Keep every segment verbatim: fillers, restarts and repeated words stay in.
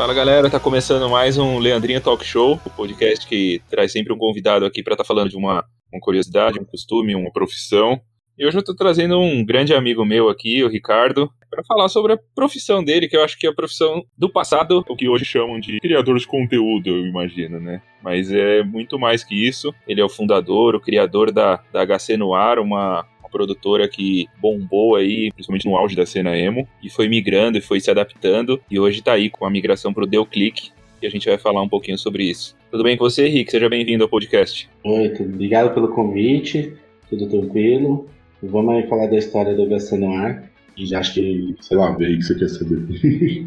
Fala galera, tá começando mais um Leandrinho Talk Show, o podcast que traz sempre um convidado aqui pra estar tá falando de uma, uma curiosidade, um costume, uma profissão. E hoje eu tô trazendo um grande amigo meu aqui, o Ricardo, pra falar sobre a profissão dele, que eu acho que é a profissão do passado, o que hoje chamam de criador de conteúdo, eu imagino, né? Mas é muito mais que isso. Ele é o fundador, o criador da, da H C Noir, uma... produtora que bombou aí, principalmente no auge da cena emo, e foi migrando e foi se adaptando, e hoje tá aí com a migração pro Deu Clique, e a gente vai falar um pouquinho sobre isso. Tudo bem com você, Rick? Seja bem-vindo ao podcast. Oi, tudo. Obrigado pelo convite, tudo tranquilo. Vamos aí falar da história do H C Noir, e já acho que, sei lá, veio o que você quer saber.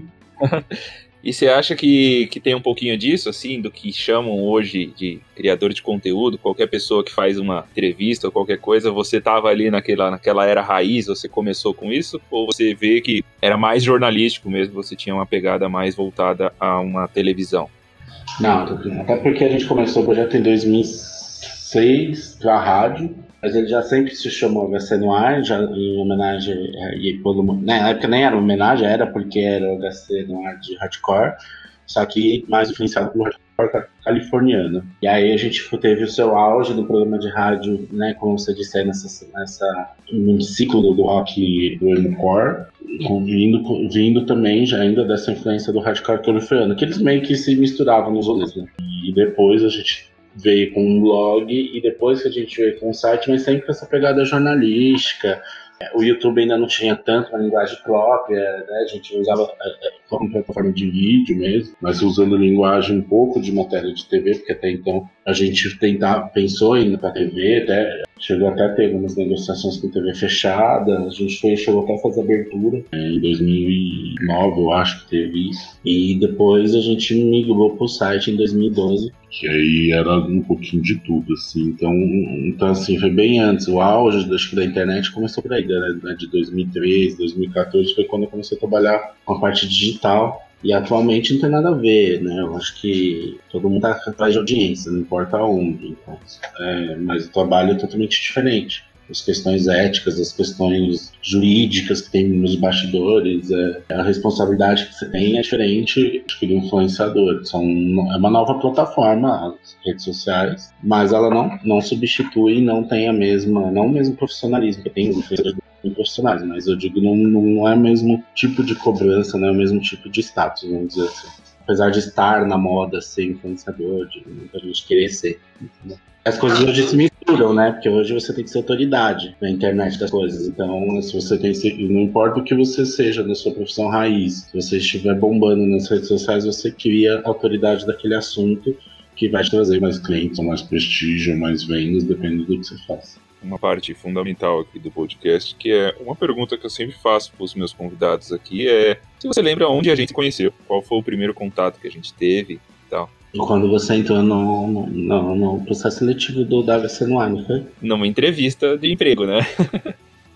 E você acha que, que tem um pouquinho disso, assim, do que chamam hoje de criador de conteúdo? Qualquer pessoa que faz uma entrevista ou qualquer coisa, você estava ali naquela, naquela era raiz, você começou com isso? Ou você vê que era mais jornalístico mesmo, você tinha uma pegada mais voltada a uma televisão? Não, até porque a gente começou o projeto em dois mil e seis para a rádio, mas ele já sempre se chamou H C Noir, já em homenagem, e pelo, né, na época nem era homenagem, era porque era o H C Noir de hardcore, só que mais influenciado pelo hardcore californiano. E aí a gente teve o seu auge no programa de rádio, né, como você disse aí, nessa, nessa, no ciclo do rock do emo-core, vindo, vindo também já ainda dessa influência do hardcore californiano, que eles meio que se misturavam nos rolês, né? E depois a gente... veio com um blog e depois que a gente veio com um site, mas sempre com essa pegada jornalística. O YouTube ainda não tinha tanto uma linguagem própria, né? A gente usava como plataforma de vídeo mesmo, mas usando linguagem um pouco de matéria de T V, porque até então a gente tentava, pensou em ir para a T V, até, chegou até a ter algumas negociações com T V fechada, a gente foi, chegou até a fazer abertura, em dois mil e nove eu acho que teve isso, e depois a gente migrou para o site em dois mil e doze, que aí era um pouquinho de tudo, assim, então, então assim, foi bem antes, o auge acho que da internet começou por aí, né? De dois mil e treze, dois mil e quatorze, foi quando eu comecei a trabalhar com a parte digital, e atualmente não tem nada a ver, né, eu acho que todo mundo tá atrás de audiência, não importa onde, então, é, mas o trabalho é totalmente diferente. As questões éticas, as questões jurídicas que tem nos bastidores, é, a responsabilidade que você tem é diferente acho que do influenciador. São, é uma nova plataforma, as redes sociais, mas ela não, não substitui, não tem a mesma, não o mesmo profissionalismo que tem influenciadores profissionais, mas eu digo, não, não é o mesmo tipo de cobrança, não é o mesmo tipo de status, vamos dizer assim. Apesar de estar na moda ser influenciador, de muita gente querer ser, entendeu? As coisas hoje se misturam, né? Porque hoje você tem que ser autoridade na internet das coisas. Então, se você tem que ser, não importa o que você seja na sua profissão raiz, se você estiver bombando nas redes sociais, você cria a autoridade daquele assunto que vai te trazer mais clientes, mais prestígio, mais vendas, dependendo do que você faça. Uma parte fundamental aqui do podcast, que é uma pergunta que eu sempre faço para os meus convidados aqui, é se você lembra onde a gente se conheceu, qual foi o primeiro contato que a gente teve e tal. Quando você entrou no, no, no, no processo seletivo do H C Noir, não foi? Numa entrevista de emprego, né?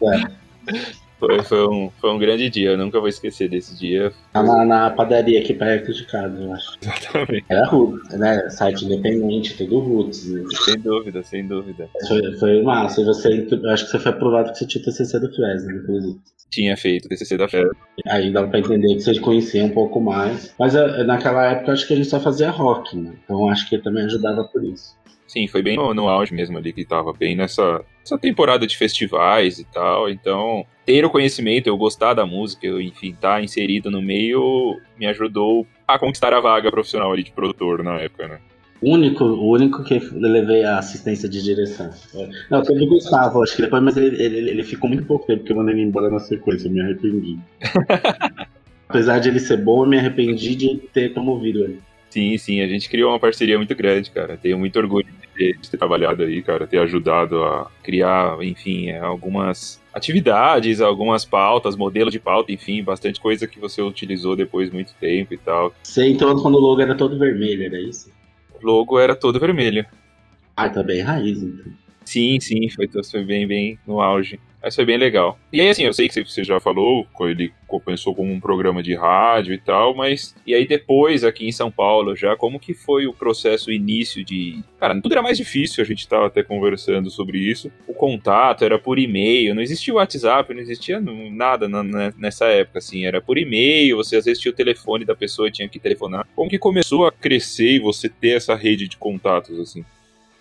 É. Foi, foi, um, foi um grande dia, eu nunca vou esquecer desse dia. Na, na padaria aqui perto de casa, eu acho. Exatamente. Era Roots, né? Site independente, tudo Roots. Né? Sem dúvida, sem dúvida. Foi, foi massa, você, acho que você foi aprovado que você tinha T C C do Fresno, inclusive. Tinha feito T C C da Fresno. Aí dá pra entender que vocês conheciam um pouco mais. Mas naquela época acho que a gente só fazia rock, né? Então acho que também ajudava por isso. Sim, foi bem no, no auge mesmo ali, que tava bem nessa, nessa temporada de festivais e tal, então ter o conhecimento, eu gostar da música, eu, enfim, estar inserido no meio, me ajudou a conquistar a vaga profissional ali de produtor na época, né? O único, único que eu levei a assistência de direção. Não, teve o Gustavo, acho que depois, mas ele, ele, ele ficou muito pouco tempo, porque eu mandei ele embora na sequência, eu me arrependi. Apesar de ele ser bom, eu me arrependi de ter promovido ele. Sim, sim, a gente criou uma parceria muito grande, cara, tenho muito orgulho de ter, de ter trabalhado aí, cara, ter ajudado a criar, enfim, algumas atividades, algumas pautas, modelos de pauta, enfim, bastante coisa que você utilizou depois muito tempo e tal. Você entrou quando o logo era todo vermelho, era isso? O logo era todo vermelho. Ah, tá bem raiz, então. Sim, sim, foi, foi bem, bem no auge. Mas foi bem legal. E aí, assim, eu sei que você já falou, ele começou como um programa de rádio e tal, mas... E aí depois, aqui em São Paulo já, como que foi o processo, o início de... Cara, tudo era mais difícil, a gente tava até conversando sobre isso. O contato era por e-mail, não existia o WhatsApp, não existia nada na, na, nessa época, assim. Era por e-mail, você às vezes tinha o telefone da pessoa e tinha que telefonar. Como que começou a crescer e você ter essa rede de contatos, assim?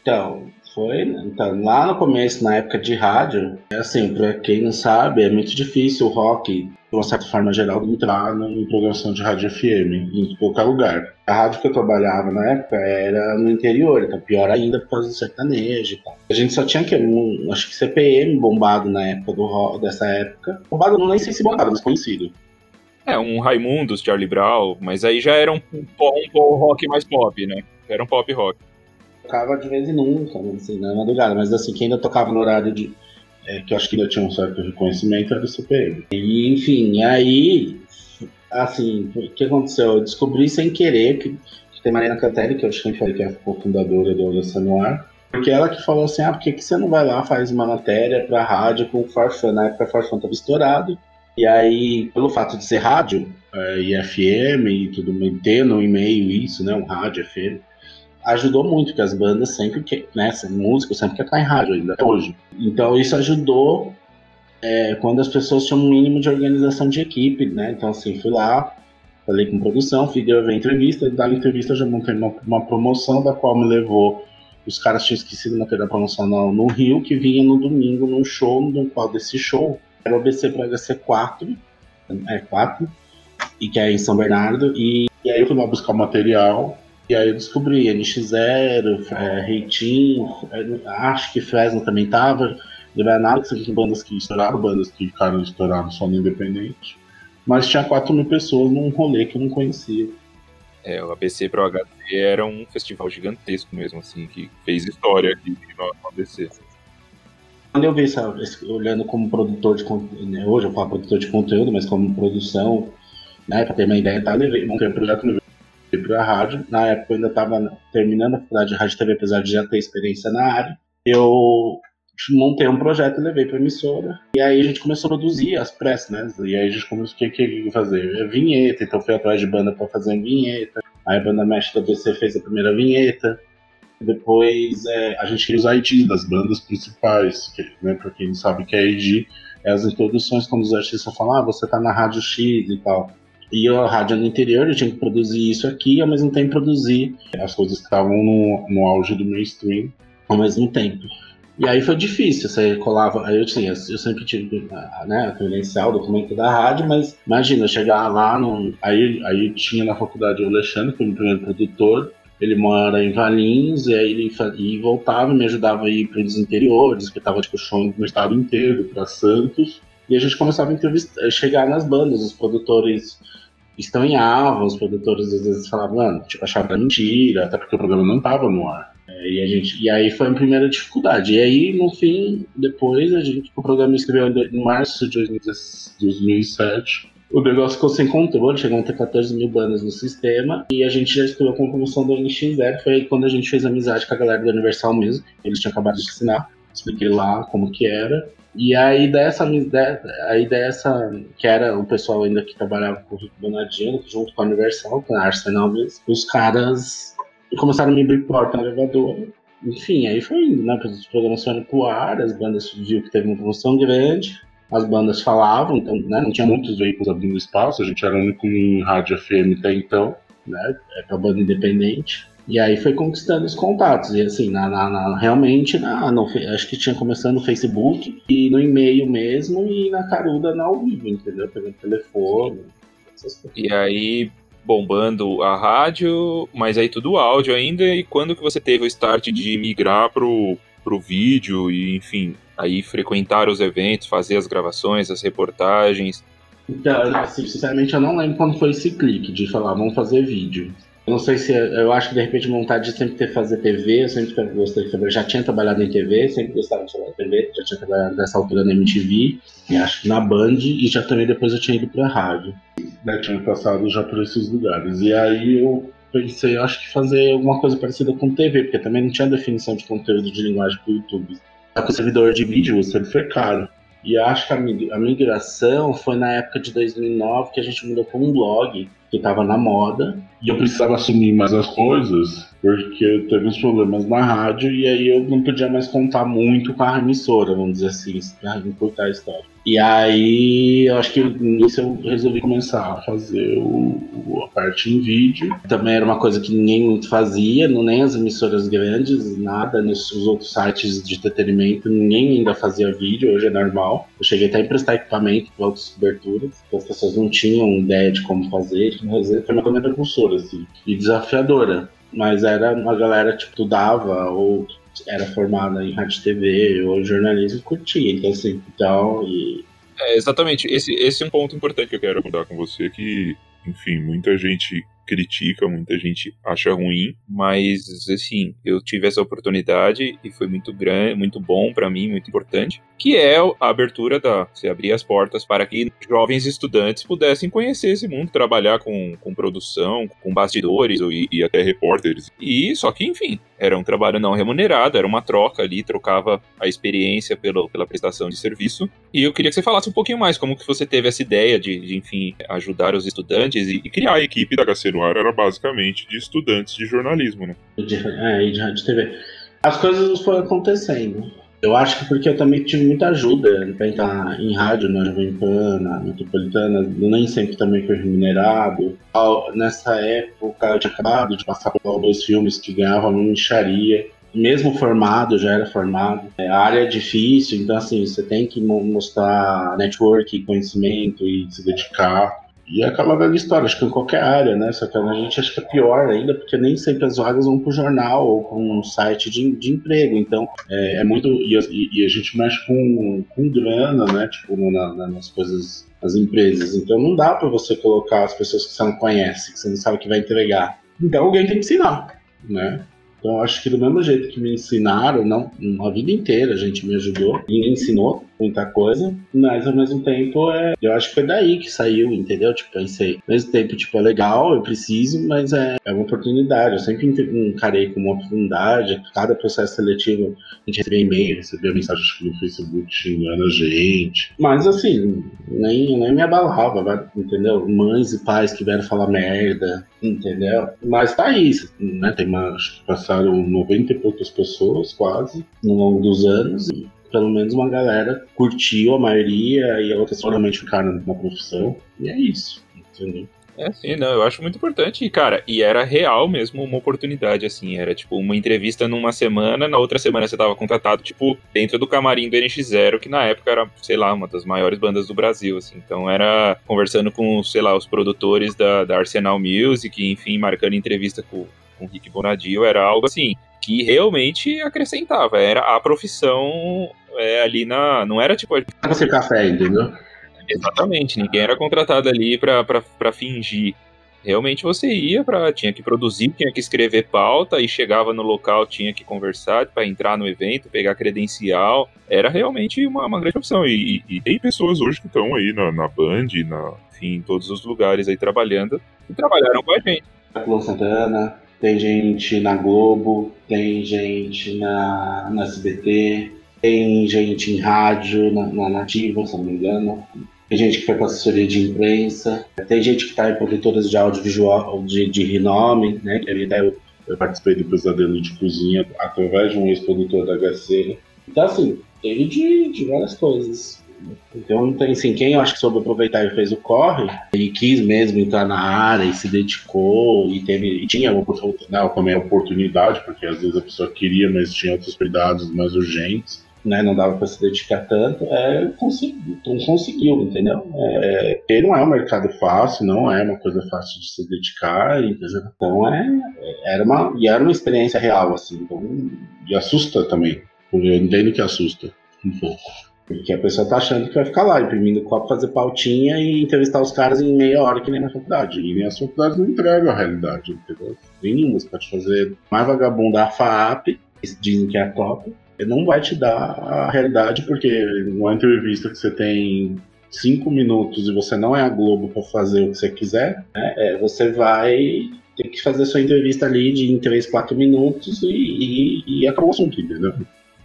Então... Foi, então, lá no começo, na época de rádio, assim, pra quem não sabe, é muito difícil o rock, de uma certa forma geral, entrar em programação de rádio F M, em qualquer lugar. A rádio que eu trabalhava na época era no interior, então pior ainda por causa do sertanejo e tal. A gente só tinha que, um, acho que C P M bombado na época do rock, dessa época. Bombado não nem sei se bombado, mas conhecido. É, um Raimundos, Charlie Brown, mas aí já era um, um, um rock mais pop, né? Era um pop rock. Tocava de vez em nunca, assim, na madrugada, mas assim, quem ainda tocava no horário de... É, que eu acho que ainda tinha um certo reconhecimento, era o C P M. E, enfim, aí, assim, o que aconteceu? Eu descobri sem querer que, que tem Marina Santelli, que eu acho que a gente falou que é a cofundadora do Ola Samuar, porque ela que falou assim, ah, por que, que você não vai lá, faz uma matéria pra rádio com o Farfã? Na época o Farfã tava estourado, e aí, pelo fato de ser rádio, é, e F M e tudo, ter no e-mail isso, né, um rádio, F M, ajudou muito, porque as bandas sempre que, né, música sempre quer estar em rádio ainda, até hoje. Então isso ajudou é, quando as pessoas tinham um mínimo de organização de equipe, né, então assim, fui lá, falei com produção, fui gravar entrevista, e da entrevista eu já montei uma, uma promoção da qual me levou, os caras tinham esquecido naquela promoção no, no Rio, que vinha no domingo num show, no qual desse show era o B C para H C quatro, é quatro, e que é em São Bernardo, e, e aí eu fui lá buscar o material. E aí eu descobri N X Zero, é, Reitinho, é, acho que Fresno também tava, teve análise de bandas que estouraram, bandas que ficaram estouradas só no independente, mas tinha quatro mil pessoas num rolê que eu não conhecia. É, o A B C pro H C era um festival gigantesco mesmo, assim, que fez história aqui no A B C. Quando eu vi isso, olhando como produtor de conteúdo, hoje eu falo produtor de conteúdo, mas como produção, né, pra ter uma ideia, tá, levei, montei um projeto no para a rádio, na época eu ainda estava terminando a faculdade de rádio e T V, apesar de já ter experiência na área, eu montei um projeto e levei para a emissora, e aí a gente começou a produzir as pressas, né, e aí a gente começou, o que que eu ia fazer? Vinheta, então fui atrás de banda para fazer vinheta, aí a banda mestre da B C fez a primeira vinheta, depois é, a gente queria os I Ds das bandas principais, que, né, para quem não sabe o que é I D, é as introduções, quando os artistas falam, ah, você tá na rádio X e tal. E a rádio no interior, eu tinha que produzir isso aqui e ao mesmo tempo produzir as coisas que estavam no, no auge do mainstream ao mesmo tempo. E aí foi difícil, você colava, aí eu, assim, eu sempre tive, né, a credencial, o documento da rádio, mas imagina, eu chegar lá, no, aí, aí tinha na faculdade o Alexandre, que foi o meu primeiro produtor, ele mora em Valinhos, e aí ele e voltava e me ajudava a ir para os interiores, que estava de colchão no estado inteiro, para Santos. E a gente começava a entrevistar, chegar nas bandas, os produtores estanhavam, os produtores às vezes falavam, mano, tipo, achava mentira, até porque o programa não estava no ar. E, a gente, e aí foi a primeira dificuldade. E aí, no fim, depois, a gente, o programa escreveu em março de dois mil e sete. O negócio ficou sem controle, chegou a ter quatorze mil bandas no sistema. E a gente já estudou com a comissão do N X Zero, foi quando a gente fez amizade com a galera do Universal Music, eles tinham acabado de ensinar, expliquei lá como que era. E aí dessa, aí dessa, que era o pessoal ainda que trabalhava com o Rick Bonadio, junto com a Universal, com a Arsenal Music, os caras começaram a me abrir porta no elevador. Enfim, aí foi indo, né? Os programas foram pro ar, as bandas viram que teve uma promoção grande, as bandas falavam, então, né? Não tinha muitos veículos abrindo espaço, a gente era o único em rádio F M até então, né? Pra banda independente. E aí foi conquistando os contatos, e assim, na, na, na, realmente, na, no, acho que tinha começado no Facebook, e no e-mail mesmo, e na caruda, na ao vivo, entendeu? Pegando telefone, essas coisas. E aí, bombando a rádio, mas aí tudo áudio ainda, e quando que você teve o start de migrar pro, pro vídeo, e enfim, aí frequentar os eventos, fazer as gravações, as reportagens? Então, assim, sinceramente eu não lembro quando foi esse clique de falar, vamos fazer vídeo. Eu não sei se, eu acho que de repente vontade de sempre ter fazer T V, eu sempre gostei de T V, já tinha trabalhado em T V, sempre gostava de trabalhar em T V, já tinha trabalhado nessa altura na M T V, e acho que na Band, e já também depois eu tinha ido pra rádio. Eu tinha passado já por esses lugares, e aí eu pensei, eu acho que fazer alguma coisa parecida com T V, porque também não tinha definição de conteúdo de linguagem pro YouTube. com o servidor de vídeo sempre foi caro. E acho que a migração foi na época de dois mil e nove, que a gente mudou para um blog, que estava na moda. E eu precisava assumir mais as coisas, porque teve uns problemas na rádio, e aí eu não podia mais contar muito com a emissora, vamos dizer assim, para encurtar a história. E aí, eu acho que nisso eu resolvi começar a fazer o, a parte em vídeo. Também era uma coisa que ninguém muito fazia, não, nem as emissoras grandes, nada. Nesses outros sites de entretenimento, ninguém ainda fazia vídeo, hoje é normal. Eu cheguei até a emprestar equipamento para outras coberturas, porque as pessoas não tinham ideia de como fazer. De como fazer. Foi uma coisa precursora, assim, e desafiadora. Mas era uma galera tipo, estudava ou... era formada em rádio, T V ou jornalismo, curtia, então assim, então... E... É, exatamente, esse, esse é um ponto importante que eu quero abordar com você, que, enfim, muita gente critica, muita gente acha ruim, mas, assim, eu tive essa oportunidade e foi muito grande, muito bom pra mim, muito importante, que é a abertura da... você abrir as portas para que jovens estudantes pudessem conhecer esse mundo, trabalhar com, com produção, com bastidores e, e até repórteres. E, só que, enfim, era um trabalho não remunerado, era uma troca ali, trocava a experiência pelo, pela prestação de serviço. E eu queria que você falasse um pouquinho mais como que você teve essa ideia de, de enfim, ajudar os estudantes e, e criar a equipe da H C no Ar. Era basicamente de estudantes de jornalismo, né? É, e de rádio T V. As coisas foram acontecendo. Eu acho que porque eu também tive muita ajuda para entrar em rádio, na Jovem Pan, na Metropolitana, nem sempre também foi remunerado. Nessa época eu tinha acabado de passar por dois filmes que ganhavam uma mixaria. Mesmo formado, já era formado. A área é difícil, então assim, você tem que mostrar network, conhecimento e se dedicar. E é aquela velha história, acho que em qualquer área, né? Só que a gente acha que é pior ainda, porque nem sempre as vagas vão pro jornal ou para um site de, de emprego. Então, é, é muito... E, e a gente mexe com, com grana, né? Tipo, na, na, nas coisas, nas empresas. Então, não dá para você colocar as pessoas que você não conhece, que você não sabe o que vai entregar. Então, alguém tem que ensinar, né? Então, acho que do mesmo jeito que me ensinaram, não, a vida inteira a gente me ajudou e me ensinou muita coisa, mas ao mesmo tempo, é, eu acho que foi daí que saiu, entendeu? Tipo, pensei, ao mesmo tempo, tipo, é legal, eu preciso, mas é, é uma oportunidade. Eu sempre encarei como uma oportunidade. Cada processo seletivo, a gente recebia e-mail, recebia mensagem no Facebook xingando a gente. Mas, assim, nem, nem me abalava, entendeu? Mães e pais que vieram falar merda, entendeu? Mas tá isso, né? Tem uma, acho que passaram noventa e poucas pessoas, quase, no longo dos anos, e pelo menos uma galera curtiu, a maioria, e outras realmente ficaram na profissão, e é isso, entendeu? É, sim, não, eu acho muito importante, e cara, e era real mesmo uma oportunidade, assim, era tipo uma entrevista numa semana, na outra semana você tava contratado, tipo, dentro do camarim do N X Zero, que na época era, sei lá, uma das maiores bandas do Brasil, assim, então era conversando com, sei lá, os produtores da, da Arsenal Music, enfim, marcando entrevista com o Rick Bonadio, era algo assim, que realmente acrescentava, era a profissão é, ali na... não era tipo... Pra ser café, entendeu? Exatamente, ninguém era contratado ali pra, pra, pra fingir. Realmente você ia pra... tinha que produzir, tinha que escrever pauta, e chegava no local, tinha que conversar pra entrar no evento, pegar credencial. Era realmente uma, uma grande opção. E, e, e tem pessoas hoje que estão aí na, na Band, na, enfim, em todos os lugares aí trabalhando, e trabalharam com a gente. Santana... Tem gente na Globo, tem gente na, na S B T, tem gente em rádio, na, na Nativa, se não me engano. Tem gente que foi para assessoria de imprensa, tem gente que está em produtoras de audiovisual de, de renome, né? Eu, eu participei do Pesadelo de Cozinha através de um ex-produtor da H C. Então, assim, tem de, de várias coisas. Então, tem assim, quem eu acho que soube aproveitar e fez o corre, e quis mesmo entrar na área e se dedicou e, teve, e tinha uma oportunidade, também a oportunidade, porque às vezes a pessoa queria, mas tinha outros cuidados mais urgentes, né? Não dava para se dedicar tanto, é, conseguiu, não conseguiu, entendeu? É, ele não é um mercado fácil, não é uma coisa fácil de se dedicar, entendeu? Então é, era uma, e era uma experiência real, assim, então, e assusta também, porque eu entendo que assusta um pouco. Porque a pessoa tá achando que vai ficar lá imprimindo copo, fazer pautinha e entrevistar os caras em meia hora, que nem na faculdade. E nem as faculdades não entregam a realidade, entendeu? Nenhuma. Você pode fazer mais vagabunda a F A A P, que dizem que é a top, não vai te dar a realidade, porque numa entrevista que você tem cinco minutos e você não é a Globo para fazer o que você quiser, né? É, você vai ter que fazer sua entrevista ali de em três, quatro minutos e, e, e acabou o assunto, entendeu?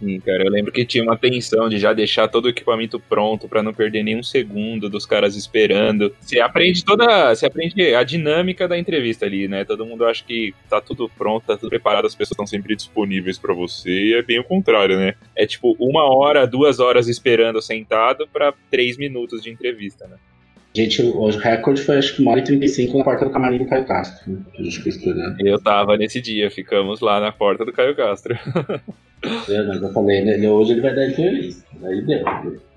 Sim, cara, eu lembro que tinha uma tensão de já deixar todo o equipamento pronto pra não perder nenhum segundo dos caras esperando. Você aprende toda, você aprende a dinâmica da entrevista ali, né? Todo mundo acha que tá tudo pronto, tá tudo preparado, as pessoas estão sempre disponíveis pra você, e é bem o contrário, né? É tipo uma hora, duas horas esperando sentado pra três minutos de entrevista, né? Gente, o recorde foi acho que uma hora e trinta e cinco na porta do camarim do Caio Castro, né? Que a gente ficou esperando. Eu tava nesse dia, ficamos lá na porta do Caio Castro. É, mas eu falei, né? Hoje ele vai dar entrevista, aí deu.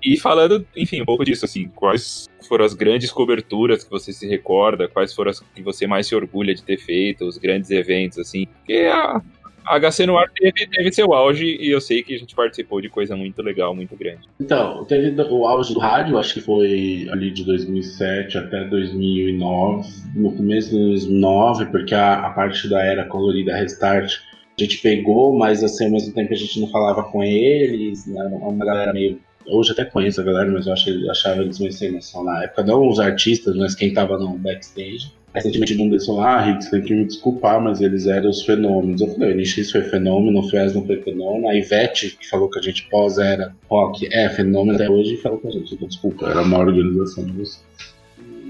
E falando, enfim, um pouco disso, assim, quais foram as grandes coberturas que você se recorda, quais foram as que você mais se orgulha de ter feito, os grandes eventos, assim, porque a... A H C no Ar teve, teve seu auge e eu sei que a gente participou de coisa muito legal, muito grande. Então, teve o auge do rádio, acho que foi ali de dois mil e sete até dois mil e nove. No começo de dois mil e nove, porque a, a parte da era colorida Restart a gente pegou, mas assim, ao mesmo tempo a gente não falava com eles, né? Uma galera meio... Hoje até conheço a galera, mas eu achei, achava eles meio sem noção na época. Não os artistas, mas quem tava no backstage. Recentemente não deu falou, ah, Rick, você tem que me desculpar, mas eles eram os fenômenos. Eu falei, o N X foi fenômeno, o Fresno foi fenômeno. A Ivete, que falou que a gente pós-era rock é fenômeno até hoje, falou com a gente, desculpa, era uma organização de vocês.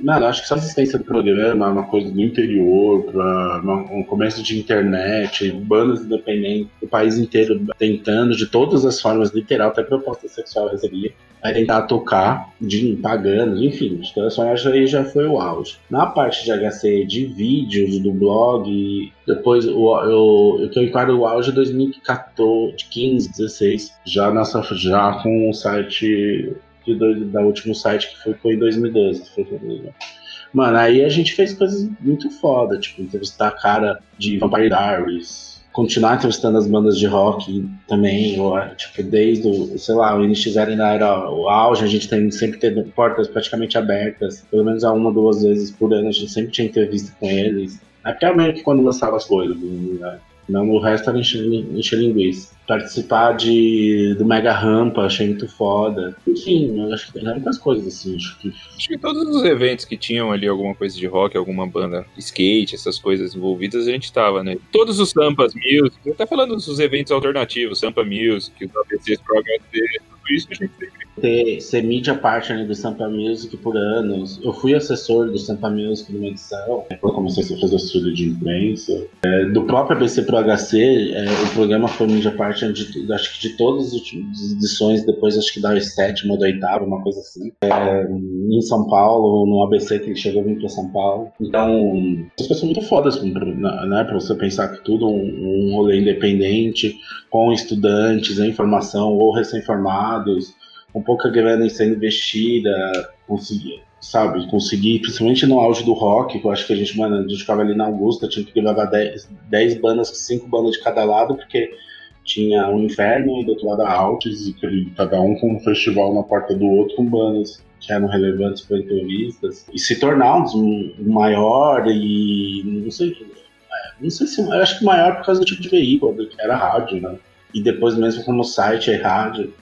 Mano, acho que essa assistência do programa, uma coisa do interior, pra uma, um comércio de internet, bandas independentes, o país inteiro tentando, de todas as formas, literal, até proposta sexual recebia, aí tentar tocar, de, pagando, enfim, então só acho aí já foi o auge. Na parte de H C, de vídeos, do blog, depois o, eu, eu, eu enquadro o auge de dois mil e quatorze, quinze, dezesseis, já, nessa, já com o site... da último site que foi, foi em dois mil e doze. Mano, aí a gente fez coisas muito foda, tipo, entrevistar a cara de Vampire Diaries, continuar entrevistando as bandas de rock também, ou, tipo, desde o, sei lá, o N X Zero ainda era o auge, a gente tem, sempre teve portas praticamente abertas, pelo menos a uma, duas vezes por ano, a gente sempre tinha entrevista com eles, até mesmo que quando lançava as coisas, né? Não, o resto era encher, encher linguiça. Participar de, do Mega Rampa, achei muito foda. Enfim, eu acho que tem muitas coisas assim. Acho que... acho que todos os eventos que tinham ali alguma coisa de rock, alguma banda skate, essas coisas envolvidas, a gente tava, né? Todos os Sampa Music, até falando dos eventos alternativos, Sampa Music, os A B Cs pro H C, tudo isso que a gente teve. Ter, ser mídia partner do Sampa Music por anos. Eu fui assessor do Sampa Music numa edição, depois comecei a fazer estudo de imprensa. É, do próprio A B C pro H C, é, o programa foi mídia partner de, acho que de todas as edições, depois acho que da sétima ou da oitava, uma coisa assim. É, em São Paulo, no A B C que ele chegou vindo pra São Paulo. Então, as pessoas muito fodas, né? Pra você pensar que tudo um, um rolê independente, com estudantes em formação ou recém-formados, com pouca grana sendo investida, conseguir, sabe, conseguir, principalmente no auge do rock, que eu acho que a gente, mano, a gente ficava ali na Augusta, tinha que gravar dez bandas, cinco bandas de cada lado, porque tinha um Inferno e do outro lado a Altis, e cada um com um festival na porta do outro, com bandas que eram relevantes para entrevistas, e se tornar um maior e, não sei, não sei se, eu acho que maior por causa do tipo de veículo, que era rádio, né, e depois mesmo como site é rádio,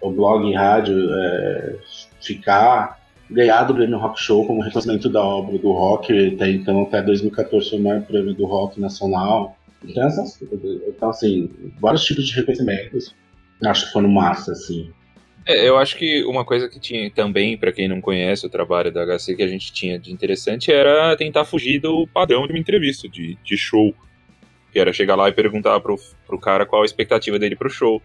o blog, rádio, é, ficar ganhado o prêmio Rock Show como reconhecimento da obra do rock, até então, até dois mil e quatorze foi o maior prêmio do rock nacional. Então, essas, então assim, vários tipos de reconhecimentos, acho que foram massa, assim. É, eu acho que uma coisa que tinha também, pra quem não conhece o trabalho da H C, que a gente tinha de interessante era tentar fugir do padrão de uma entrevista, de, de show, que era chegar lá e perguntar pro, pro cara qual a expectativa dele pro show.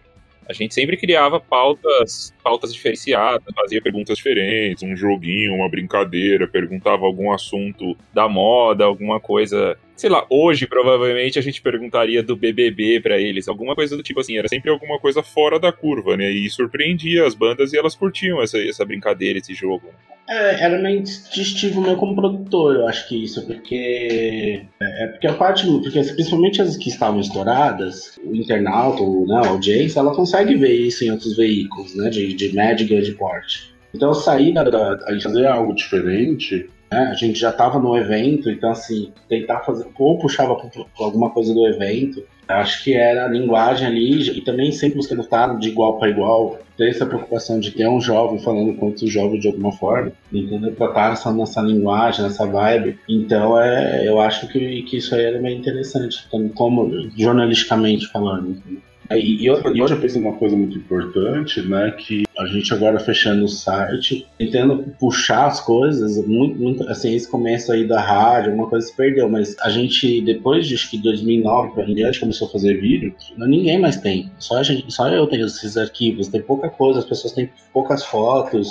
A gente sempre criava pautas, pautas diferenciadas, fazia perguntas diferentes, um joguinho, uma brincadeira, perguntava algum assunto da moda, alguma coisa... Sei lá, hoje provavelmente a gente perguntaria do B B B pra eles, alguma coisa do tipo assim, era sempre alguma coisa fora da curva, né? E surpreendia as bandas e elas curtiam essa, essa brincadeira, esse jogo. É, era meio distintivo meu como produtor, eu acho que isso, porque... É porque a parte... Porque principalmente as que estavam estouradas, o internauta, né, a audiência, ela consegue ver isso em outros veículos, né? De, de médio e grande porte. Então sair da, da, a fazer algo diferente... A gente já estava no evento, então assim, tentar fazer, ou puxava por alguma coisa do evento, acho que era a linguagem ali, e também sempre buscando estar de igual para igual, ter essa preocupação de ter um jovem falando com outro jovem de alguma forma, entendeu? Pra estar nessa, nessa linguagem, nessa vibe. Então é, eu acho que, que isso aí era meio interessante, como jornalisticamente falando. E, e, e hoje eu pensei em uma coisa muito importante, né? Que a gente agora fechando o site, tentando puxar as coisas, muito, muito, assim, esse começo aí da rádio, alguma coisa se perdeu, mas a gente, depois de acho que dois mil e nove, a gente começou a fazer vídeo, ninguém mais tem, só, a gente, só eu tenho esses arquivos, tem pouca coisa, as pessoas têm poucas fotos,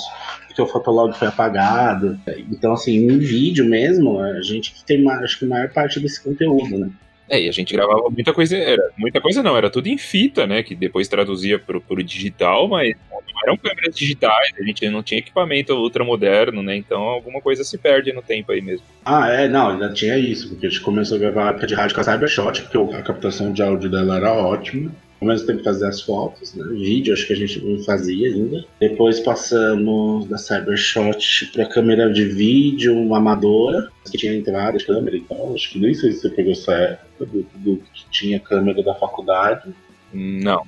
porque o fotolog foi apagado, então assim, um vídeo mesmo, a gente que tem, acho que a maior parte desse conteúdo, né? É, e a gente gravava muita coisa, era muita coisa não, era tudo em fita, né, que depois traduzia pro, pro digital, mas não eram câmeras digitais, a gente não tinha equipamento ultramoderno, né, então alguma coisa se perde no tempo aí mesmo. Ah, é, não, ainda tinha isso, porque a gente começou a gravar a época de rádio com a Cybershot, porque a captação de áudio dela era ótima. Ao mesmo tempo fazer as fotos, né? Vídeo, acho que a gente não fazia ainda. Depois passamos da Cybershot para câmera de vídeo, uma amadora, que tinha entrada de câmera e tal. Acho que nem sei se você pegou essa época do, do que tinha câmera da faculdade. Não.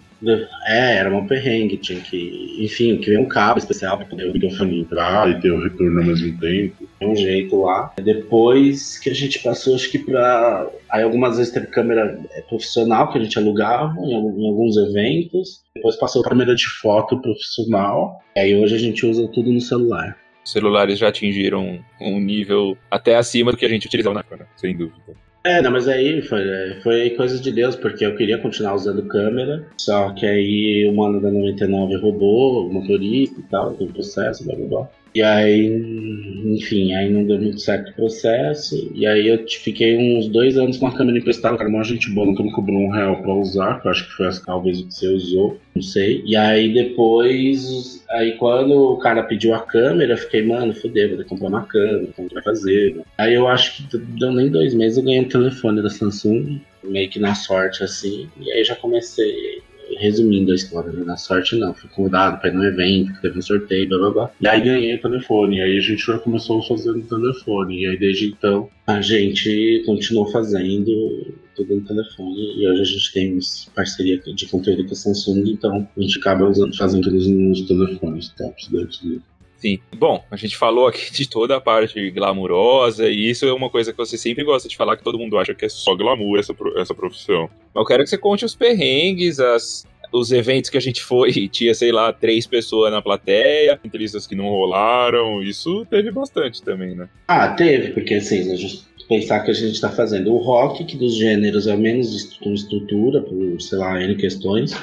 É, era um perrengue, tinha que... Enfim, criar um cabo especial para poder o microfone entrar e ter o retorno ao mesmo tempo. Tem um jeito lá. Depois que a gente passou, acho que pra... Aí algumas vezes teve câmera profissional que a gente alugava em alguns eventos. Depois passou a câmera de foto profissional. E aí hoje a gente usa tudo no celular. Os celulares já atingiram um nível até acima do que a gente utilizava na época, sem dúvida. É, não, mas aí foi, foi coisa de Deus, porque eu queria continuar usando câmera, só que aí o mano da noventa e nove roubou o motorista e tal, teve processo, blá blá blá. E aí, enfim, aí não deu muito certo o processo, e aí eu fiquei uns dois anos com a câmera emprestada, o cara, uma gente boa, nunca me cobrou um real pra usar, que eu acho que foi talvez o que você usou, não sei. E aí depois, aí quando o cara pediu a câmera, eu fiquei, mano, fodeu, vou ter que comprar uma câmera, como que vai fazer? Aí eu acho que deu nem dois meses, eu ganhei um telefone da Samsung, meio que na sorte, assim, e aí já comecei... Resumindo a história, né? Na sorte não, fui convidado para ir no evento, teve um sorteio, blá blá blá. E aí ganhei o telefone, e aí a gente já começou fazendo telefone, e aí desde então a gente continuou fazendo tudo no telefone, e hoje a gente tem parceria de conteúdo com a Samsung, então a gente acaba usando, fazendo eles nos telefones, tá? Sim. Bom, a gente falou aqui de toda a parte glamurosa, e isso é uma coisa que você sempre gosta de falar, que todo mundo acha que é só glamour essa, essa profissão. Mas eu quero que você conte os perrengues, as, os eventos que a gente foi e tinha, sei lá, três pessoas na plateia, entrevistas que não rolaram, isso teve bastante também, né? Ah, teve, porque assim, a gente... Pensar que a gente está fazendo o rock, que dos gêneros é menos com estrutura, por, sei lá, N questões,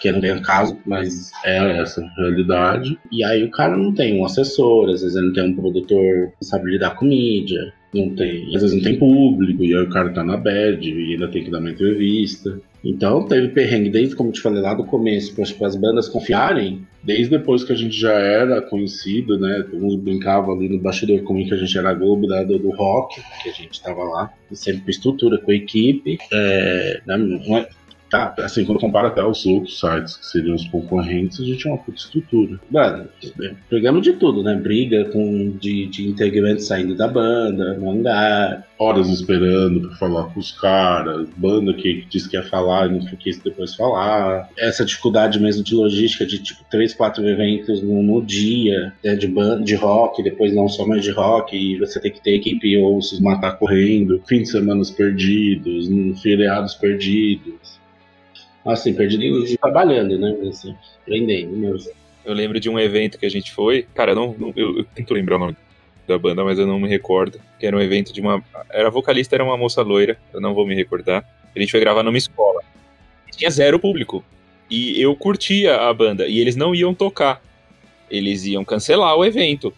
que não tem o caso, mas é essa a realidade. E aí o cara não tem um assessor, às vezes ele não tem um produtor que sabe lidar com mídia, não tem, às vezes não tem público, e aí o cara tá na bad e ainda tem que dar uma entrevista. Então teve perrengue desde, como eu te falei, lá do começo, para as bandas confiarem, desde depois que a gente já era conhecido, né? Todo mundo brincava ali no bastidor comigo que a gente era a Globo da, do, do rock, que a gente estava lá, e sempre com estrutura, com equipe. É, né, tá, assim, quando compara até os outros sites que seriam os concorrentes, a gente tinha uma puta estrutura. Mano, pegamos de tudo, né? Briga com, de, de integrantes saindo da banda, no hangar. Horas esperando pra falar com os caras, banda que disse que ia falar e não quis depois falar. Essa dificuldade mesmo de logística de tipo três, quatro eventos no, no dia, né, de, band, de rock, depois não só mais de rock, e você tem que ter equipe ou se matar correndo, fim de semana perdidos, feriados perdidos. Assim, perdido trabalhando, né? Assim, aprendendo mesmo. Eu lembro de um evento que a gente foi, cara, eu, não, não, eu, eu tento lembrar o nome da banda, mas eu não me recordo, que era um evento de uma... Era vocalista, era uma moça loira, eu não vou me recordar. A gente foi gravar numa escola. Tinha zero público. E eu curtia a banda, e eles não iam tocar. Eles iam cancelar o evento.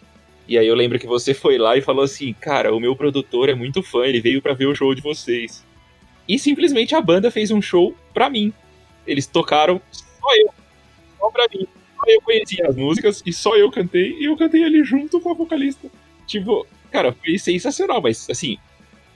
E aí eu lembro que você foi lá e falou assim, cara, o meu produtor é muito fã, ele veio pra ver o show de vocês. E simplesmente a banda fez um show pra mim. Eles tocaram só eu, só pra mim. Só eu conhecia as músicas, e só eu cantei, e eu cantei ali junto com a vocalista. Tipo, cara, foi sensacional, mas assim,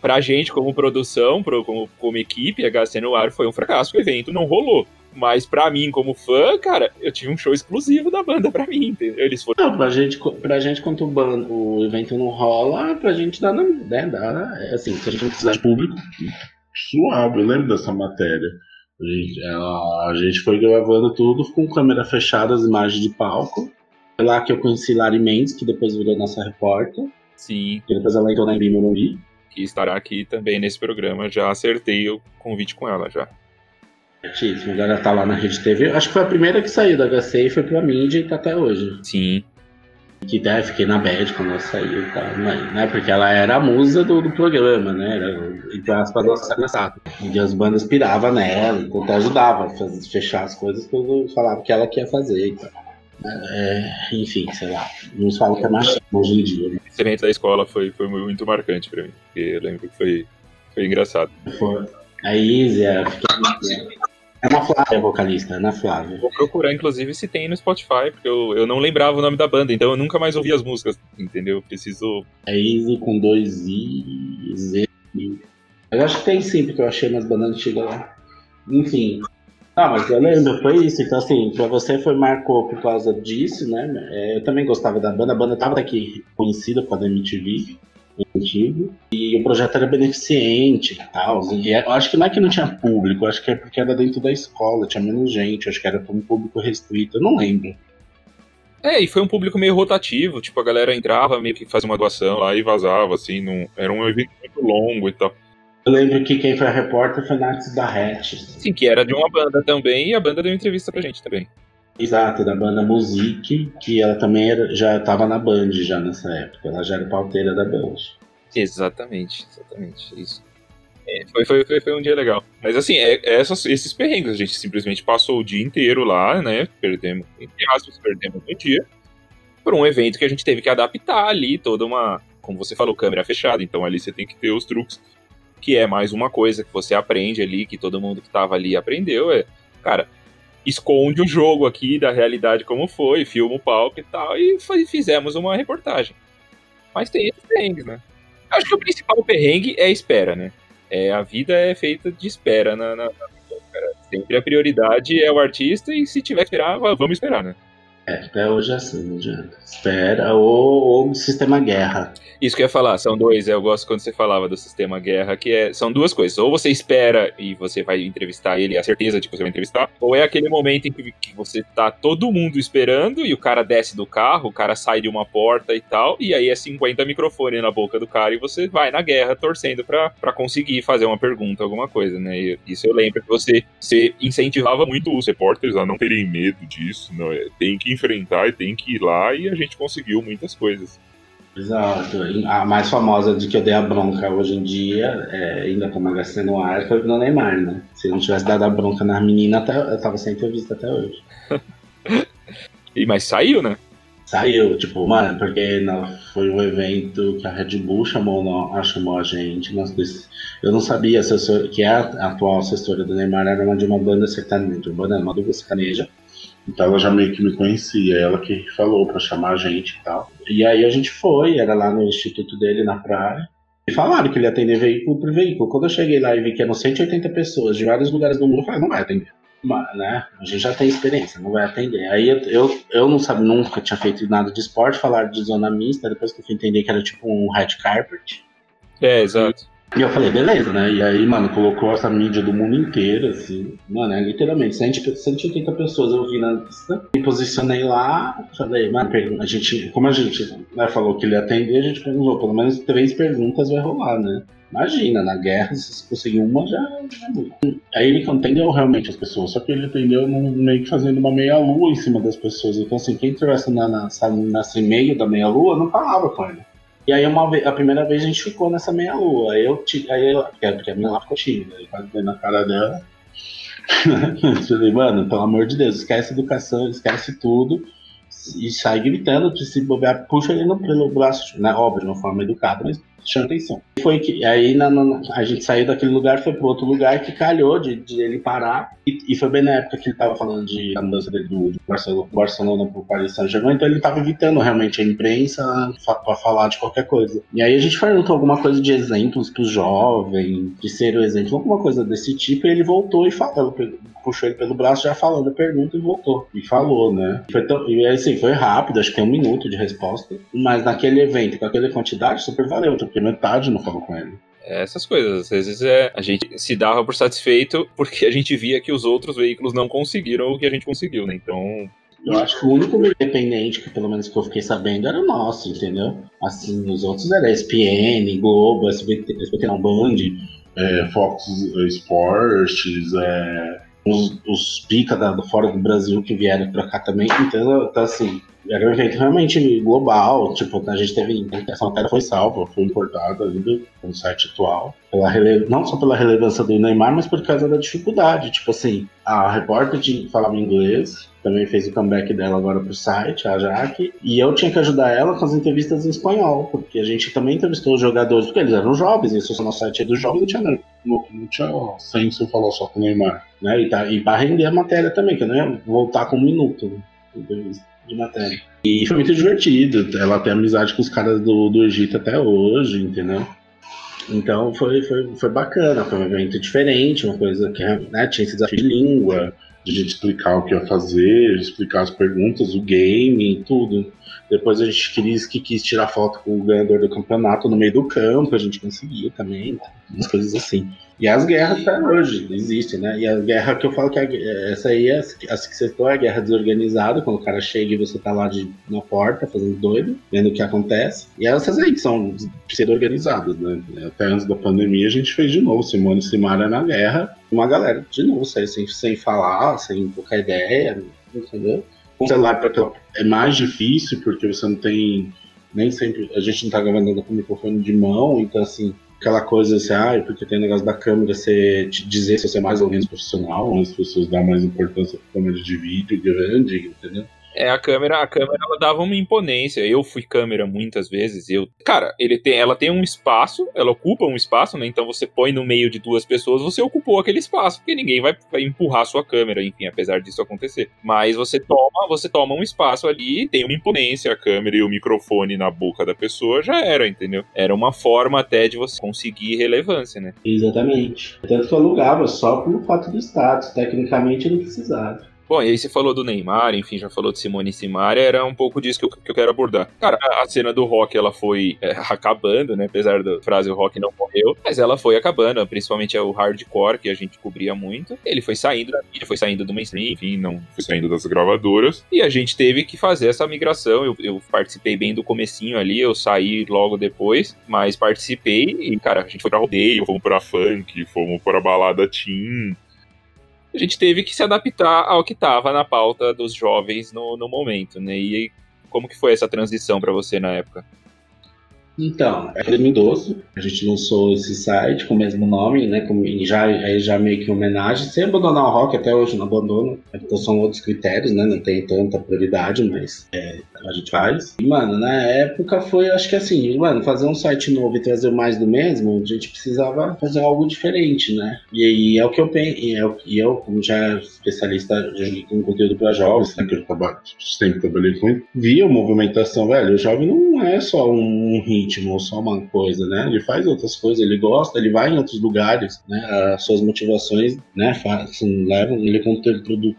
pra gente como produção, pro, como, como equipe, H C no Ar foi um fracasso, o evento não rolou. Mas pra mim, como fã, cara, eu tive um show exclusivo da banda pra mim, entendeu? Eles foram... Não, pra gente, pra gente quando o, bando, o evento não rola, pra gente dá, né, dá, assim, se a gente não precisar de público, suave, eu lembro dessa matéria. A gente, ela, a gente foi gravando tudo com câmera fechada, as imagens de palco. Foi lá que eu conheci Lari Mendes, que depois virou nossa repórter. Sim. Que depois ela entrou na Embi Morumbi. Que estará aqui também nesse programa. Já acertei o convite com ela, já. Certíssimo, agora tá lá na Rede T V. Acho que foi a primeira que saiu da H C e foi pra mídia e tá até hoje. Sim. Que daí fiquei na bad quando ela saiu e tal, né? Porque ela era a musa do, do programa, né? Era, entre aspas, nossa cansada. E as bandas piravam nela, então até ajudava a fazer, fechar as coisas que eu falava que ela queria fazer e tal. É, enfim, sei lá. Nos falam que é machismo hoje em dia, né? Esse evento da escola foi, foi muito marcante pra mim, porque eu lembro que foi, foi engraçado. Foi. A Ízia, fiquei... É na Flávia, vocalista, é na Flávia. Vou procurar, inclusive, se tem no Spotify, porque eu, eu não lembrava o nome da banda, então eu nunca mais ouvi as músicas, entendeu? Preciso... É Easy com dois I, Z. Eu acho que tem sim, porque eu achei umas bandas antigas lá. Enfim. Ah, mas eu lembro, foi isso. Então, assim, pra você foi, marcou por causa disso, né? Eu também gostava da banda. A banda tava daqui conhecida por causa da M T V. Antigo, e o projeto era beneficente e tal, e eu acho que não é que não tinha público, acho que é porque era dentro da escola, tinha menos gente, acho que era para um público restrito, eu não lembro. É, e foi um público meio rotativo, tipo, a galera entrava, meio que fazia uma doação lá e vazava, assim, não... era um evento muito longo e tal. Eu lembro que quem foi a repórter foi Nath da Hatch. Sim, que era de uma banda também, e a banda deu entrevista pra gente também. Exato, da banda Music, que ela também era, já estava na Band já nessa época, ela já era pauteira da Band. Exatamente, exatamente, isso. É, foi, foi, foi, foi um dia legal. Mas assim, é, é essas, esses perrengues, a gente simplesmente passou o dia inteiro lá, né, perdemos, entre aspas, perdemos o dia, por um evento que a gente teve que adaptar ali, toda uma, como você falou, câmera fechada, então ali você tem que ter os truques, que é mais uma coisa que você aprende ali, que todo mundo que estava ali aprendeu, é, cara... esconde o jogo aqui da realidade como foi, filma o palco e tal, e fizemos uma reportagem. Mas tem esses perrengues, né? Eu acho que o principal perrengue é a espera, né? É, a vida é feita de espera. Na, na, na, sempre a prioridade é o artista, e se tiver que esperar, vamos esperar, né? É, até hoje é assim, não adianta. Espera ou o sistema guerra. Isso que eu ia falar, são dois, eu gosto quando você falava do sistema guerra, que é, são duas coisas, ou você espera e você vai entrevistar ele, a certeza de que você vai entrevistar, ou é aquele momento em que, que você tá todo mundo esperando e o cara desce do carro, o cara sai de uma porta e tal, e aí é cinquenta microfones na boca do cara e você vai na guerra torcendo pra, pra conseguir fazer uma pergunta, alguma coisa, né? E isso eu lembro que você, você incentivava muito os repórteres a não terem medo disso, não é? Tem que enfrentar e tem que ir lá, e a gente conseguiu muitas coisas. Exato. A mais famosa de que eu dei a bronca hoje em dia, é, ainda como H C no Ar, foi no Neymar, né? Se eu não tivesse dado a bronca na menina, até, eu tava sem entrevista até hoje. E, mas saiu, né? Saiu, tipo, mano, porque não, foi um evento que a Red Bull chamou, não, chamou a gente. Nós, eu não sabia assessor, que a, a atual assessora do Neymar era uma de uma banda sertaneja, uma dupla sertaneja. Então ela já meio que me conhecia, ela que falou pra chamar a gente e tal. E aí a gente foi, era lá no instituto dele, na praia. E falaram que ele ia atender veículo por veículo. Quando eu cheguei lá e vi que eram cento e oitenta pessoas de vários lugares do mundo, eu falei, não vai atender. Mas, né, a gente já tem experiência, não vai atender. Aí eu, eu, eu não sabe, nunca tinha feito nada de esporte, falaram de zona mista, depois que eu fui entender que era tipo um red carpet. É, exato. E eu falei, beleza, né? E aí, mano, colocou essa mídia do mundo inteiro, assim. Mano, é literalmente cento e oitenta pessoas eu vi na pista. Me posicionei lá, falei, mano, a gente, como a gente né, falou que ele ia atender, a gente perguntou, pelo menos três perguntas vai rolar, né? Imagina, na guerra, se conseguir uma, já... Aí ele entendeu realmente as pessoas, só que ele entendeu meio que fazendo uma meia-lua em cima das pessoas. Então, assim, quem estivesse na, na, nesse meio da meia-lua não falava com ele. E aí, uma vez, a primeira vez a gente ficou nessa meia-lua. Aí eu, aí eu porque a minha lá ficou tímida, eu quase dei na cara dela. Eu falei, mano, pelo amor de Deus, esquece educação, esquece tudo. E sai gritando, se bobear, puxa ele no, pelo braço, né? Óbvio, de uma forma educada, mas chama atenção. E foi que, aí na, na, a gente saiu daquele lugar, foi pro outro lugar que calhou de, de ele parar. E, e foi bem na época que ele tava falando de a mudança dele do, do Barcelona, Barcelona pro Paris Saint-Germain, então ele tava evitando realmente a imprensa fa- pra falar de qualquer coisa. E aí a gente perguntou alguma coisa de exemplos pro jovem, de ser o exemplo, alguma coisa desse tipo, e ele voltou e falou, puxou ele pelo braço já falando a pergunta e voltou. E falou, né? Foi tão, e assim, foi rápido, acho que tem um minuto de resposta, mas naquele evento, com aquela quantidade, super valeu, porque metade não falou com ele. Essas coisas, às vezes é, a gente se dava por satisfeito porque a gente via que os outros veículos não conseguiram o que a gente conseguiu, né? Então... Eu acho que o único meio independente, que pelo menos que eu fiquei sabendo, era o nosso, entendeu? Assim, os outros era S P N, Globo, S B T, S B T não, Band, é, Fox Sports, é, os, os pica da, do fora do Brasil que vieram pra cá também, então tá assim, era um evento realmente global, tipo, a gente teve, essa matéria foi salva, foi importada ainda no site atual, pela rele... não só pela relevância do Neymar, mas por causa da dificuldade, tipo assim, a repórter de... falava inglês, também fez o comeback dela agora pro site, a Jaque, e eu tinha que ajudar ela com as entrevistas em espanhol, porque a gente também entrevistou os jogadores, porque eles eram jovens, e se o nosso site é dos jovens, não tinha, não, não tinha senso falar só com o Neymar, né, e, tá... e pra render a matéria também, que eu não ia voltar com um minuto, né? Entrevista de matéria. E foi muito divertido. Ela tem amizade com os caras do, do Egito até hoje, entendeu? Então foi, foi, foi bacana, foi um evento diferente, uma coisa que, né, tinha esse desafio de língua, de explicar o que ia fazer, de explicar as perguntas, o game, tudo. Depois a gente quis, que quis tirar foto com o ganhador do campeonato no meio do campo, a gente conseguia também, umas coisas assim. E as guerras até hoje existem, né? E a guerra que eu falo que é, essa aí é as que você citou, é a guerra desorganizada, quando o cara chega e você tá lá de, na porta fazendo doido, vendo o que acontece. E essas aí que são pseudo organizadas, né? Até antes da pandemia a gente fez de novo Simone e Simara na guerra, uma galera de novo, sem, sem falar, sem qualquer ideia, entendeu? O celular é mais difícil, porque você não tem, nem sempre, a gente não tá gravando nada com o microfone de mão, então assim, aquela coisa assim, ah, porque tem o negócio da câmera, você te dizer se você é mais ou menos profissional, as pessoas dão mais importância pra câmera de vídeo, grande, entendeu? É, a câmera, a câmera ela dava uma imponência, eu fui câmera muitas vezes, eu... Cara, ele tem, ela tem um espaço, ela ocupa um espaço, né, então você põe no meio de duas pessoas, você ocupou aquele espaço, porque ninguém vai, vai empurrar a sua câmera, enfim, apesar disso acontecer. Mas você toma, você toma um espaço ali, tem uma imponência, a câmera e o microfone na boca da pessoa, já era, entendeu? Era uma forma até de você conseguir relevância, né? Exatamente. Tanto que eu alugava só pelo fato do status, tecnicamente não precisava. Bom, e aí você falou do Neymar, enfim, já falou de Simone e Simaria, era um pouco disso que eu, que eu quero abordar. Cara, a cena do rock, ela foi é, acabando, né, apesar da frase o rock não morreu, mas ela foi acabando, principalmente o hardcore, que a gente cobria muito, ele foi saindo da mídia, foi saindo do mainstream, enfim, não foi saindo das gravadoras, e a gente teve que fazer essa migração, eu, eu participei bem do comecinho ali, eu saí logo depois, mas participei, e cara, a gente foi pra rodeio, fomos pra funk, fomos pra balada teen... A gente teve que se adaptar ao que estava na pauta dos jovens no, no momento, né? E como que foi essa transição para você na época? Então, em dois mil e doze, a gente lançou esse site com o mesmo nome, né? Com, já, aí já meio que homenagem, sem abandonar o rock, até hoje não abandono. Então são outros critérios, né? Não tem tanta prioridade, mas é, a gente faz. E, mano, na época foi, acho que assim, mano, fazer um site novo e trazer mais do mesmo, a gente precisava fazer algo diferente, né? E aí é o que eu penso, e eu, eu, como já especialista em conteúdo para jovens, né? Que eu trabalho, sempre trabalhei com ele, vi a movimentação, velho, o jovem não é só um rio, ou só uma coisa, né? Ele faz outras coisas, ele gosta, ele vai em outros lugares, né? As suas motivações, né? Assim, levam, ele conteúdo,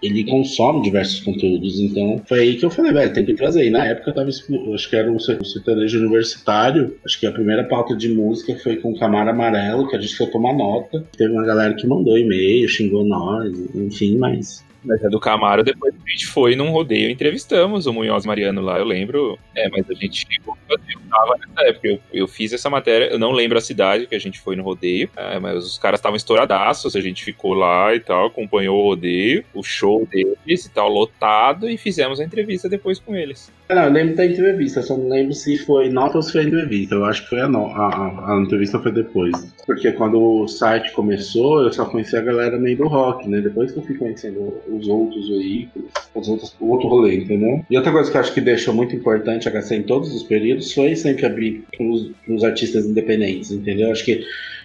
ele consome diversos conteúdos, então foi aí que eu falei, velho, tem que trazer. E na época eu tava, acho que era um sertanejo universitário, acho que a primeira pauta de música foi com o Camaro Amarelo, que a gente foi tomar nota. Teve uma galera que mandou e-mail, xingou nós, enfim, mas... Mas é do Camaro, depois a gente foi num rodeio, entrevistamos o Munhoz Mariano lá, eu lembro. É, mas a gente... Eu tava nessa época, eu, eu fiz essa matéria, eu não lembro a cidade que a gente foi no rodeio, é, mas os caras estavam estouradaços, a gente ficou lá e tal, acompanhou o rodeio, o show deles e tal, lotado, e fizemos a entrevista depois com eles. Não, eu lembro da entrevista, só não lembro se foi nota ou se foi a entrevista, eu acho que foi a, no... a, a, a entrevista foi depois. Porque quando o site começou, eu só conheci a galera meio do rock, né, depois que eu fui conhecendo os outros veículos, os outros, o outro rolê, entendeu? E outra coisa que eu acho que deixou muito importante a H C em todos os períodos foi sempre abrir os, os artistas independentes, entendeu? Acho que,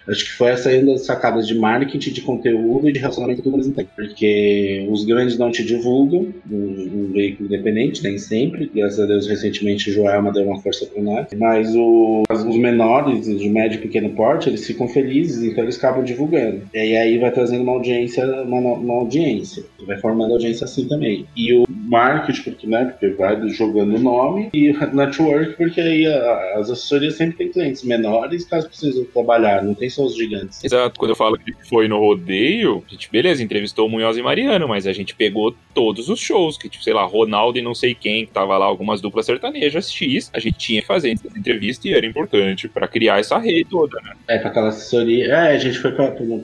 acho que foi essa ainda das sacadas de marketing, de conteúdo e de relacionamento que eles têm. Porque os grandes não te divulgam, um, um veículo independente, nem sempre. Graças a Deus, recentemente, o Joelma deu uma força para nós. Mas o, os menores, de médio e pequeno porte, eles ficam felizes, então eles acabam divulgando. E aí vai trazendo uma audiência, uma, uma audiência. Vai formando audiência assim também. E o marketing, porque, né, porque vai jogando o nome, e network, porque aí a, as assessorias sempre têm clientes menores que elas precisam trabalhar, não tem são os gigantes. Exato, quando eu falo que foi no rodeio, a gente, beleza, entrevistou o Munhoz e Mariano, mas a gente pegou todos os shows, que tipo, sei lá, Ronaldo e não sei quem, que tava lá, algumas duplas sertanejas, X, a gente tinha que fazer essa entrevista e era importante pra criar essa rede toda, né? É, com aquela assessoria, é, a gente foi pra, pra, pra,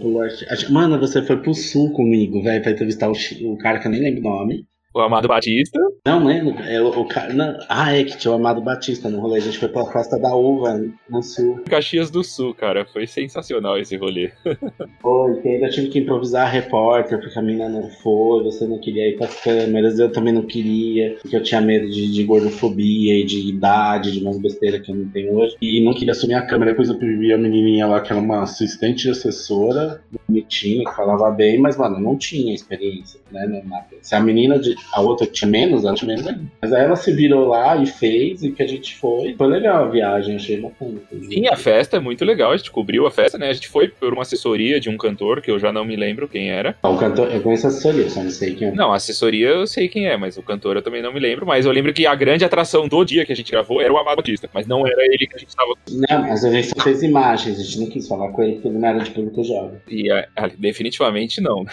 pra... Mano, você foi pro sul comigo, velho, pra entrevistar o, o cara que eu nem lembro o nome. O Amado Batista? Não, mano, é o, o cara. Não. Ah, é que tinha o Amado Batista no rolê. A gente foi pra Costa da Uva, no sul. Caxias do Sul, cara. Foi sensacional esse rolê. Foi, ainda tive que improvisar a repórter, porque a mina não foi, você não queria ir com as câmeras, eu também não queria, porque eu tinha medo de, de gordofobia e de idade, de umas besteiras que eu não tenho hoje. E não queria assumir a câmera. Depois eu pedi a menininha lá, que era uma assistente de assessora, bonitinha, que falava bem, mas, mano, não tinha experiência, né? Se a menina de. A outra tinha menos, ela tinha menos ainda. Mas aí ela se virou lá e fez, e que a gente foi. Foi legal a viagem, achei bacana. Sim, a festa é muito legal, a gente cobriu a festa, né? A gente foi por uma assessoria de um cantor, que eu já não me lembro quem era. Ah, o cantor, eu conheço a assessoria, só não sei quem é. Não, a assessoria eu sei quem é, mas o cantor eu também não me lembro. Mas eu lembro que a grande atração do dia que a gente gravou era o Amado Batista, mas não era ele que a gente estava... Não, mas a gente só fez imagens, a gente não quis falar com ele, porque ele não era de público jovem. E a, a, definitivamente não.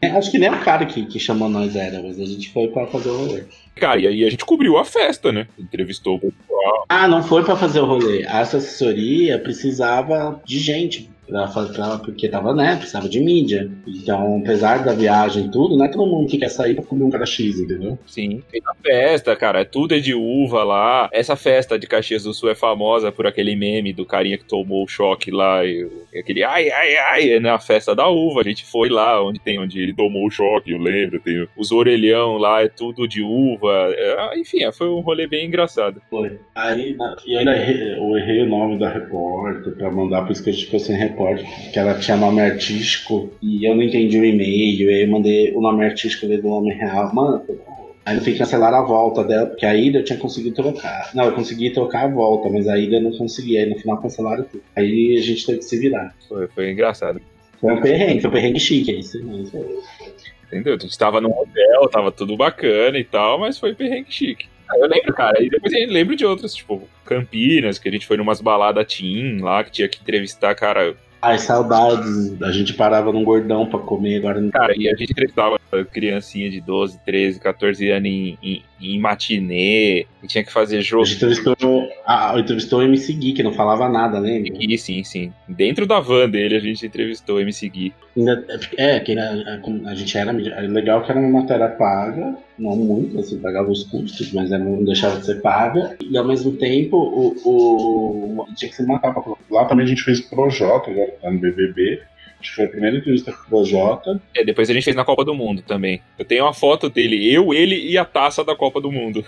É, acho que nem o cara que, que chamou nós era. Mas a gente foi pra fazer o rolê. Cara, e aí a gente cobriu a festa, né? Entrevistou o pessoal. Ah, não foi pra fazer o rolê. Essa assessoria precisava de gente. Pra, pra, porque tava, né, precisava de mídia. Então, apesar da viagem e tudo, não é todo mundo que quer sair pra comer um Caxias, entendeu? Sim, fez a festa, cara, tudo é de uva lá. Essa festa de Caxias do Sul é famosa por aquele meme do carinha que tomou o choque lá, e, e aquele ai, ai, ai, é na festa da uva. A gente foi lá, onde tem, onde ele tomou o choque, eu lembro, tem os orelhão lá, é tudo de uva, é, enfim, é, foi um rolê bem engraçado. Foi, aí, e ainda eu errei o nome da repórter pra mandar, por isso que a gente ficou sem repórter, que ela tinha nome artístico e eu não entendi o e-mail, aí eu mandei o nome artístico dele do nome real, mano. Aí eu fui cancelar a volta dela, porque a ida eu tinha conseguido trocar. Não, eu consegui trocar a volta, mas a ida eu não consegui, aí no final cancelaram tudo. Aí a gente teve que se virar. Foi, foi engraçado. Foi um perrengue, foi um perrengue chique, é isso mesmo. Entendeu? A gente tava num hotel, tava tudo bacana e tal, mas foi perrengue chique. Eu lembro, cara, e depois eu lembro de outras, tipo, Campinas, que a gente foi numas baladas teen lá, que tinha que entrevistar, cara... Ai, saudades, a gente parava num gordão pra comer, agora não... Cara, e a gente entrevistava criancinha de doze, treze, catorze anos em, em, em matinê, e tinha que fazer jogo... A gente entrevistou, ah, entrevistou o M C Gui, que não falava nada, né? Gui, sim, sim. Dentro da van dele a gente entrevistou o M C Gui. É, que a gente era... era legal que era uma matéria paga... Não muito, assim, pagava os custos, mas não deixava de ser paga. E ao mesmo tempo, o, o, o... tinha que se matar pra colocar. Lá também a gente fez o Projota, já tá no B B B. A gente foi a primeira entrevista com o Projota. É, depois a gente fez na Copa do Mundo também. Eu tenho uma foto dele, eu, ele e a taça da Copa do Mundo.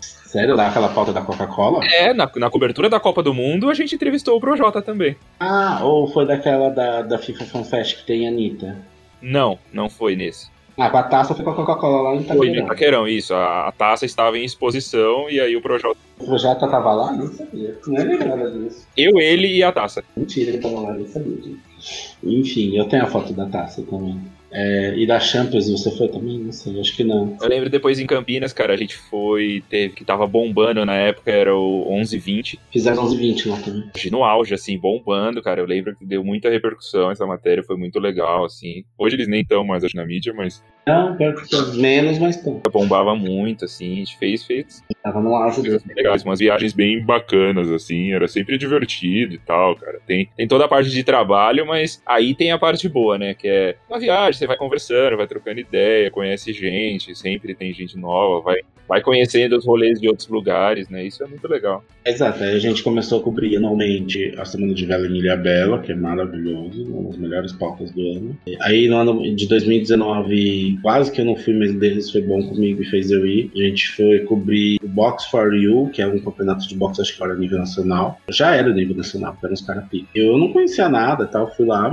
Sério? Lá aquela pauta da Coca-Cola? É, na, na cobertura da Copa do Mundo a gente entrevistou o Projota também. Ah, ou foi daquela da, da FIFA FanFest que tem a Anitta? Não, não foi nesse. Ah, com a taça foi com a Coca-Cola lá no Itaquerão. Foi no Itaquerão, isso. A, a taça estava em exposição e aí o Projota... O Projota estava lá? Não sabia. Não é nada disso. Eu, ele e a taça. Mentira, ele estava lá, não sabia disso. Enfim, eu tenho a foto da taça também. É, e da Champions, você foi também? Não sei, acho que não. Eu lembro depois em Campinas, cara, a gente foi, teve, que tava bombando na época, era o onze e vinte. Fizeram onze e vinte lá também. No auge, assim, bombando, cara, eu lembro que deu muita repercussão essa matéria, foi muito legal, assim. Hoje eles nem estão mais, acho, na mídia, mas... Não, pior que estão menos, mas estão. Bombava muito, assim, a gente fez, fez. Tava no auge dele. Legais, umas viagens bem bacanas, assim, era sempre divertido e tal, cara. Tem, tem toda a parte de trabalho, mas aí tem a parte boa, né, que é uma viagem, você vai conversando, vai trocando ideia, conhece gente, sempre tem gente nova, vai, vai conhecendo os rolês de outros lugares, né? Isso é muito legal. Exato, aí a gente começou a cobrir anualmente a Semana de Vela em Ilhabela, que é maravilhoso, uma das melhores pautas do ano. Aí no ano de dois mil e dezenove, quase que eu não fui, mas deles foi bom comigo e fez eu ir. A gente foi cobrir o Box for You, que é um campeonato de boxe, acho que era nível nacional. Já era nível nacional, porque eram uns caras pica. Eu não conhecia nada, tal, fui lá,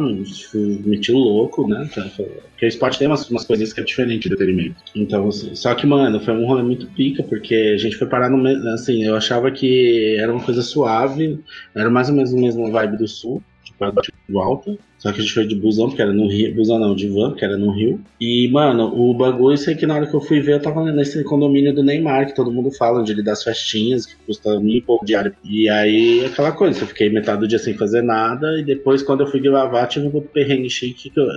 fui, meti o louco, né? Porque o esporte tem umas, umas coisinhas que é diferente do entretenimento. Então, assim, só que, mano, foi um rolê muito pica, porque a gente foi parar no... Assim, eu achava que era uma coisa suave, era mais ou menos a mesma vibe do Sul, tipo, volta. Só que a gente foi de busão, porque era no Rio. Busão não, de van, porque era no Rio. E, mano, o bagulho, isso aqui na hora que eu fui ver, eu tava nesse condomínio do Neymar, que todo mundo fala, onde ele dá as festinhas, que custa mil e pouco diário. E aí, aquela coisa, eu fiquei metade do dia sem fazer nada, e depois, quando eu fui gravar, tive um perrengue chique, que, eu,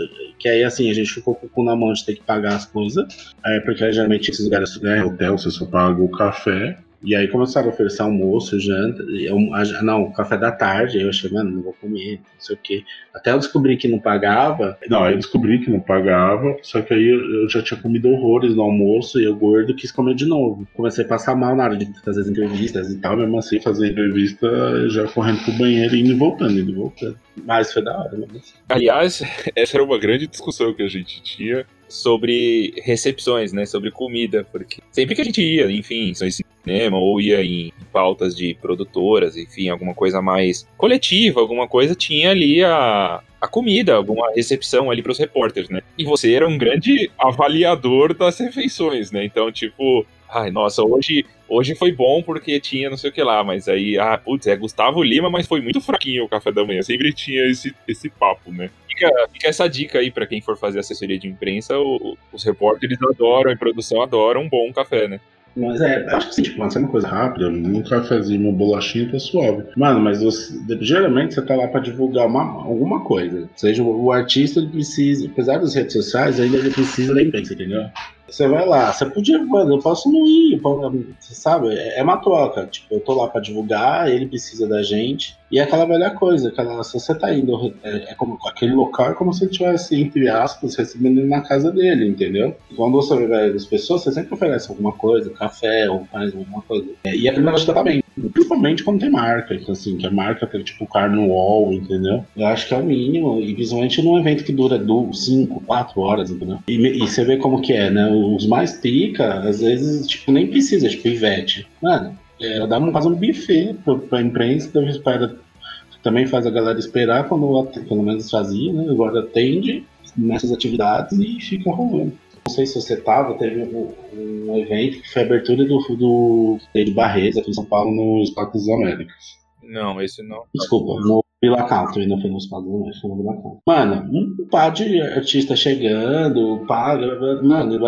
que aí, assim, a gente ficou com o cu na mão de ter que pagar as coisas. É, porque, geralmente, esses lugares, né, hotel, você só paga o café. E aí começaram a oferecer almoço, janta, eu, não, café da tarde, aí eu achei, mano, não vou comer, não sei o quê. Até eu descobri que não pagava. Não, eu descobri que não pagava, só que aí eu já tinha comido horrores no almoço e eu gordo quis comer de novo. Comecei a passar mal na hora de fazer as entrevistas e tal, mesmo assim, fazer entrevista já correndo pro banheiro, indo e voltando, indo e voltando. Mas foi da hora, né? Aliás, essa era uma grande discussão que a gente tinha sobre recepções, né, sobre comida, porque sempre que a gente ia, enfim, só esse cinema, ou ia em pautas de produtoras, enfim, alguma coisa mais coletiva, alguma coisa, tinha ali a, a comida, alguma recepção ali pros repórteres, né, e você era um grande avaliador das refeições, né, então, tipo, ai, nossa, hoje... Hoje foi bom porque tinha não sei o que lá, mas aí, ah, putz, é Gustavo Lima, mas foi muito fraquinho o café da manhã. Sempre tinha esse, esse papo, né? Fica, fica essa dica aí pra quem for fazer assessoria de imprensa, o, os repórteres adoram, a produção adora um bom café, né? Mas é, acho que sim, tipo, mas é uma coisa rápida, um cafezinho, uma bolachinha tá suave. Mano, mas você, geralmente você tá lá pra divulgar uma, alguma coisa. Ou seja, o, o artista, ele precisa, apesar das redes sociais, ainda ele precisa da imprensa, entendeu? Você vai lá, você podia, mano, eu posso não ir, você sabe, é uma troca, tipo, eu tô lá pra divulgar, ele precisa da gente, e é aquela velha coisa, aquela, se você tá indo, é, é como, aquele local é como se ele estivesse, entre aspas, recebendo ele na casa dele, entendeu? Quando você vai das pessoas, você sempre oferece alguma coisa, café, ou mais alguma coisa, e aquele negócio tá bem, principalmente quando tem marca, então, assim, que a marca tem, tipo, o cara no wall, entendeu? Eu acho que é o mínimo, e principalmente num evento que dura cinco, quatro horas, entendeu? E, e você vê como que é, né? Os mais pica, às vezes, tipo, nem precisa, tipo, Ivete. Mano, ela dá um, faz um buffet pra, pra imprensa, para, também faz a galera esperar, quando pelo menos fazia, né? Agora atende nessas atividades e fica rolando. Não sei se você tava, teve um, um evento que foi a abertura do, do de Barreto aqui em São Paulo, nos Parques das Américas. Não, esse não. Desculpa, no Vila Country, não foi nos Parques das Américas, foi no Vila Country. Mano, um par de artistas chegando, pá, mano, eu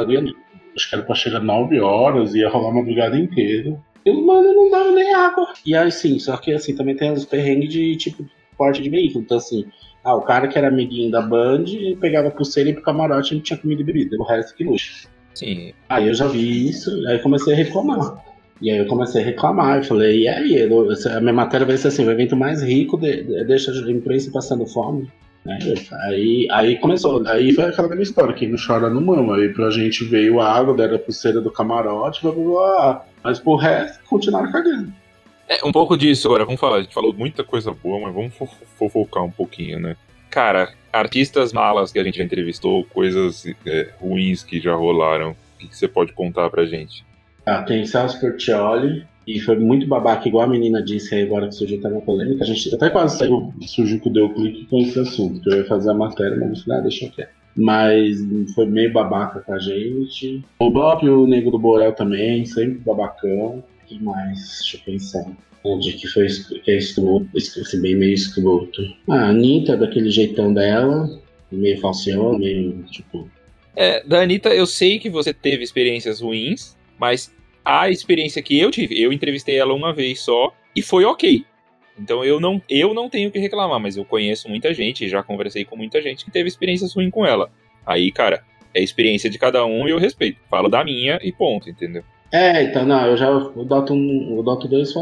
acho que era pra chegar nove horas, ia rolar a madrugada inteira. Eu, mano, não dava nem água. E aí sim, só que assim, também tem os perrengues de tipo porte de veículo, então assim. Ah, o cara que era amiguinho da Band pegava pulseira e ia pro camarote e não tinha comida e bebida. O resto que luxo. Sim. Aí eu já vi isso, aí comecei a reclamar. E aí eu comecei a reclamar, eu falei, e aí? Eu, a minha matéria vai ser assim, o evento mais rico de, de, deixa a imprensa passando fome. Né? Aí, aí começou, aí foi aquela mesma história, quem não chora não mama. Aí pra gente veio a água, deram a pulseira do camarote, blá, blá, blá. Mas pro resto, continuaram cagando. É, um pouco disso, agora, vamos falar, a gente falou muita coisa boa, mas vamos fofocar um pouquinho, né? Cara, artistas malas que a gente já entrevistou, coisas é, ruins que já rolaram, o que, que você pode contar pra gente? Ah, tem Celso Portiolli, e foi muito babaca, igual a menina disse aí agora que surgiu até uma polêmica, a gente até quase saiu, surgiu com o Deu Clique com esse assunto, que eu ia fazer a matéria, mas no final, deixa eu ver. Mas foi meio babaca com a gente. O próprio Nego do Borel também, sempre babacão. Que mais? Deixa eu pensar. Onde que foi que é escroto? Assim, bem meio escroto. Ah, a Anitta, daquele jeitão dela, meio falseão, meio tipo. É, da Anitta, eu sei que você teve experiências ruins, mas a experiência que eu tive, eu entrevistei ela uma vez só e foi ok. Então eu não, eu não tenho o que reclamar, mas eu conheço muita gente, já conversei com muita gente que teve experiências ruins com ela. Aí, cara, é a experiência de cada um e eu respeito. Falo da minha e ponto, entendeu? É, então, não, eu já adoto, eu adoto dois,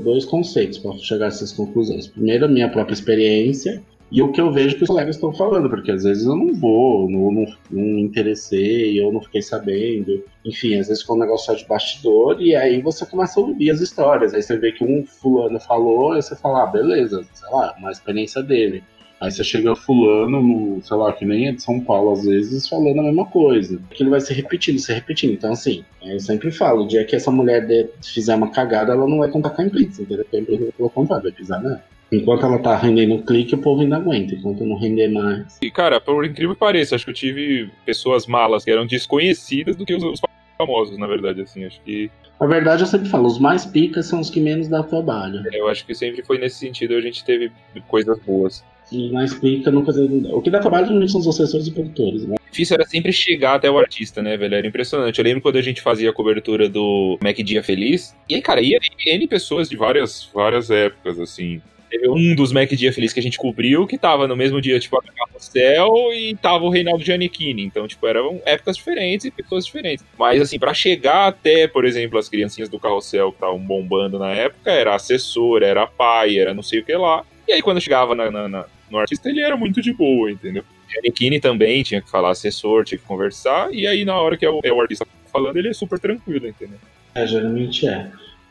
dois conceitos para chegar a essas conclusões. Primeiro, a minha própria experiência e o que eu vejo que os colegas estão falando, porque às vezes eu não vou, não, não, não me interessei, eu não fiquei sabendo. Enfim, às vezes fica um negócio só de bastidor e aí você começa a ouvir as histórias. Aí você vê que um fulano falou e você fala, ah, beleza, sei lá, uma experiência dele. Aí você chega fulano, no, sei lá, que nem é de São Paulo, às vezes, falando a mesma coisa. Aquilo vai se repetindo, se repetindo. Então, assim, eu sempre falo, o dia que essa mulher de, fizer uma cagada, ela não vai contar com a imprensa, entendeu? Porque a imprensa, pelo contrário, vai pisar nela. Enquanto ela tá rendendo clique, o povo ainda aguenta. Enquanto não render mais... E, cara, por incrível que pareça, acho que eu tive pessoas malas que eram desconhecidas do que os, os famosos, na verdade, assim, acho que... Na verdade, eu sempre falo, os mais picas são os que menos dá trabalho. É, eu acho que sempre foi nesse sentido, a gente teve coisas boas. E na explica não fazer. O que dá trabalho não são os assessores e produtores, né? O difícil era sempre chegar até o artista, né, velho? Era impressionante. Eu lembro quando a gente fazia a cobertura do Mac Dia Feliz. E aí, cara, ia N pessoas de várias, várias épocas, assim. Teve um dos Mac Dia Feliz que a gente cobriu, que tava no mesmo dia, tipo, a Carrossel e tava o Reinaldo Giannichini. Então, tipo, eram épocas diferentes e pessoas diferentes. Mas, assim, pra chegar até, por exemplo, as criancinhas do Carrossel que estavam bombando na época, era assessor, era pai, era não sei o que lá. E aí, quando chegava na, na, na, no artista, ele era muito de boa, entendeu? Giannichini também tinha que falar assessor, tinha que conversar. E aí, na hora que é o, é o artista falando, ele é super tranquilo, entendeu? É, geralmente é.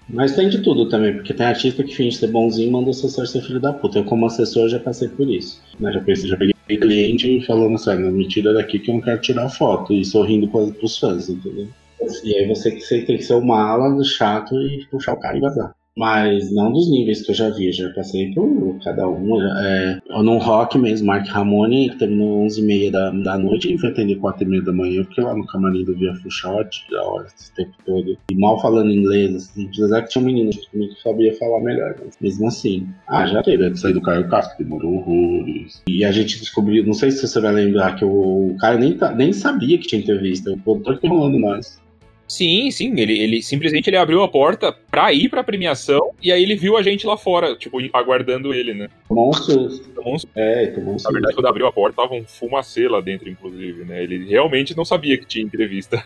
Mas tem de tudo também, porque tem artista que finge ser bonzinho e manda o assessor ser filho da puta. Eu, como assessor, já passei por isso. Né? Já, pensei, já peguei cliente falando assim, me tira daqui que eu não quero tirar foto. E sorrindo pros fãs, entendeu? E aí você, você tem que ser o mala, chato, e puxar o cara e vazar. Mas não dos níveis que eu já vi, já passei por cada um. É, eu num rock mesmo, Mark Ramone, que terminou onze e meia da, da noite, e foi atender quatro e meia da manhã, porque lá no camarim do Via Full Shot, da hora, esse tempo todo. E mal falando inglês, assim, apesar que tinha um menino comigo que sabia falar melhor, mas mesmo assim. Ah, já teve, sair do Caio Castro, demorou horrores. E a gente descobriu, não sei se você vai lembrar, que o, o cara nem, nem sabia que tinha entrevista, o produtor que rolando mais. Sim, sim, ele, ele simplesmente ele abriu a porta pra ir pra premiação e aí ele viu a gente lá fora, tipo, aguardando ele, né? Monstro. Monstro. É, tomou. Na verdade, quando abriu a porta, tava um fumacê lá dentro, inclusive, né? Ele realmente não sabia que tinha entrevista.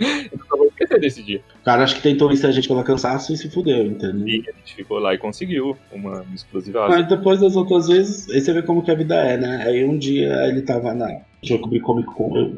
Eu não vou esquecer desse dia. Cara, acho que tentou isso a gente pela cansaço e se fudeu, entendeu? E a gente ficou lá e conseguiu uma exclusividade. Mas depois das outras vezes, aí você vê como que a vida é, né? Aí um dia ele tava na... Já cobri Comic Con, eu...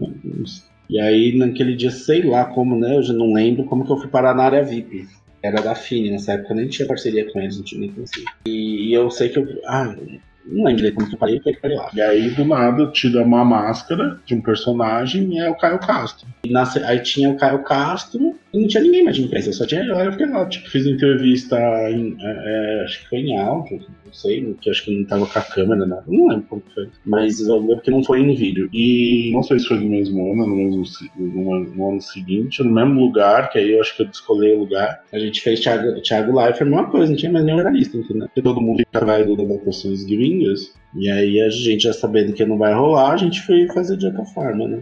E aí, naquele dia, sei lá como, né, eu já não lembro como que eu fui parar na área V I P. Era da Fini, nessa época eu nem tinha parceria com eles, não tinha nem conhecido. E, e eu sei que eu... Ah, não lembro como que eu parei, eu parei lá. E aí, do nada, tira uma máscara de um personagem e é o Caio Castro. E na, aí tinha o Caio Castro e não tinha ninguém mais de imprensa, só tinha eu. Aí eu fiquei lá, tipo, fiz entrevista, em, é, é, acho que foi em áudio, não sei, porque acho que não tava com a câmera, nada, não lembro como foi. Mas eu lembro que não foi em vídeo. E não sei se foi no mesmo ano, no, mesmo, no, no ano seguinte, no mesmo lugar, que aí eu acho que eu descolei o lugar. A gente fez Thiago, Thiago Live, foi a mesma coisa, não tinha mais nenhum jornalista, entendeu? Porque todo mundo já vai do adaptações de Windows. E aí a gente já sabendo que não vai rolar, a gente foi fazer de outra forma, né?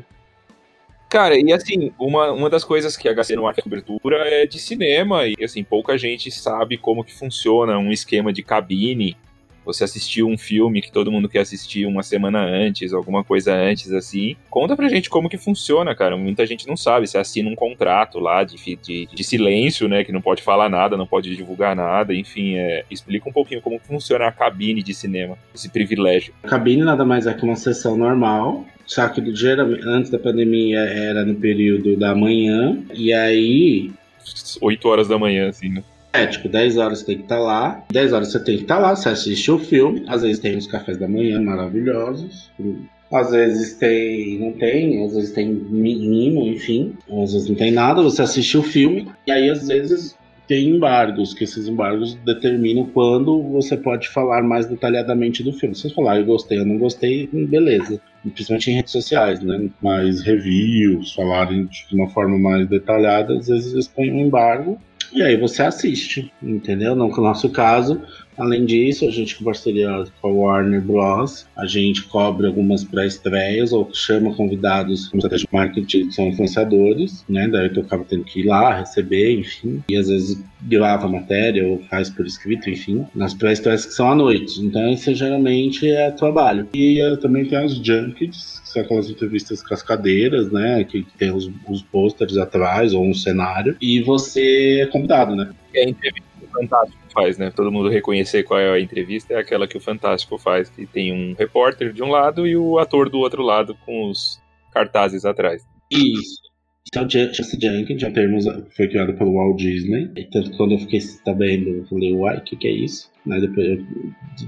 Cara, e assim, uma, uma das coisas que a H C Noir faz cobertura é de cinema, e assim, pouca gente sabe como que funciona um esquema de cabine, você assistiu um filme que todo mundo quer assistir uma semana antes, alguma coisa antes, assim, conta pra gente como que funciona, cara, muita gente não sabe, você assina um contrato lá de, de, de silêncio, né, que não pode falar nada, não pode divulgar nada, enfim, é, explica um pouquinho como funciona a cabine de cinema, esse privilégio. A cabine nada mais é que uma sessão normal, só que antes da pandemia era no período da manhã, e aí... oito horas da manhã, assim, né? É, tipo, dez horas você tem que estar lá, dez horas você tem que estar lá, você assiste o filme, às vezes tem os cafés da manhã maravilhosos, às vezes tem, não tem, às vezes tem mimo, enfim, às vezes não tem nada, você assiste o filme, e aí às vezes tem embargos, que esses embargos determinam quando você pode falar mais detalhadamente do filme, se você falar eu gostei ou não gostei, beleza. Principalmente em redes sociais, né? Mais reviews, falarem de uma forma mais detalhada, às vezes eles põem um embargo. E aí você assiste, entendeu? No nosso caso, além disso, a gente com parceria com a Warner Bros, a gente cobre algumas pré-estreias ou chama convidados com estratégia de marketing, que são influenciadores, né? Daí eu acabo tendo que ir lá, receber, enfim. E às vezes grava matéria ou faz por escrito, enfim. Nas pré-estreias que são à noite. Então isso geralmente é trabalho. E eu também tem as junkets, que são aquelas entrevistas com as cadeiras, né? Que tem os, os pôsteres atrás ou um cenário. E você é convidado, né? É entrevista fantástica. Faz, né? Todo mundo reconhecer qual é a entrevista, é aquela que o Fantástico faz, que tem um repórter de um lado e o ator do outro lado com os cartazes atrás. Isso. Então, esse Junket já termos, foi criado pelo Walt Disney, e tanto que quando eu fiquei sabendo, eu falei, uai, o que, que é isso? Aí depois eu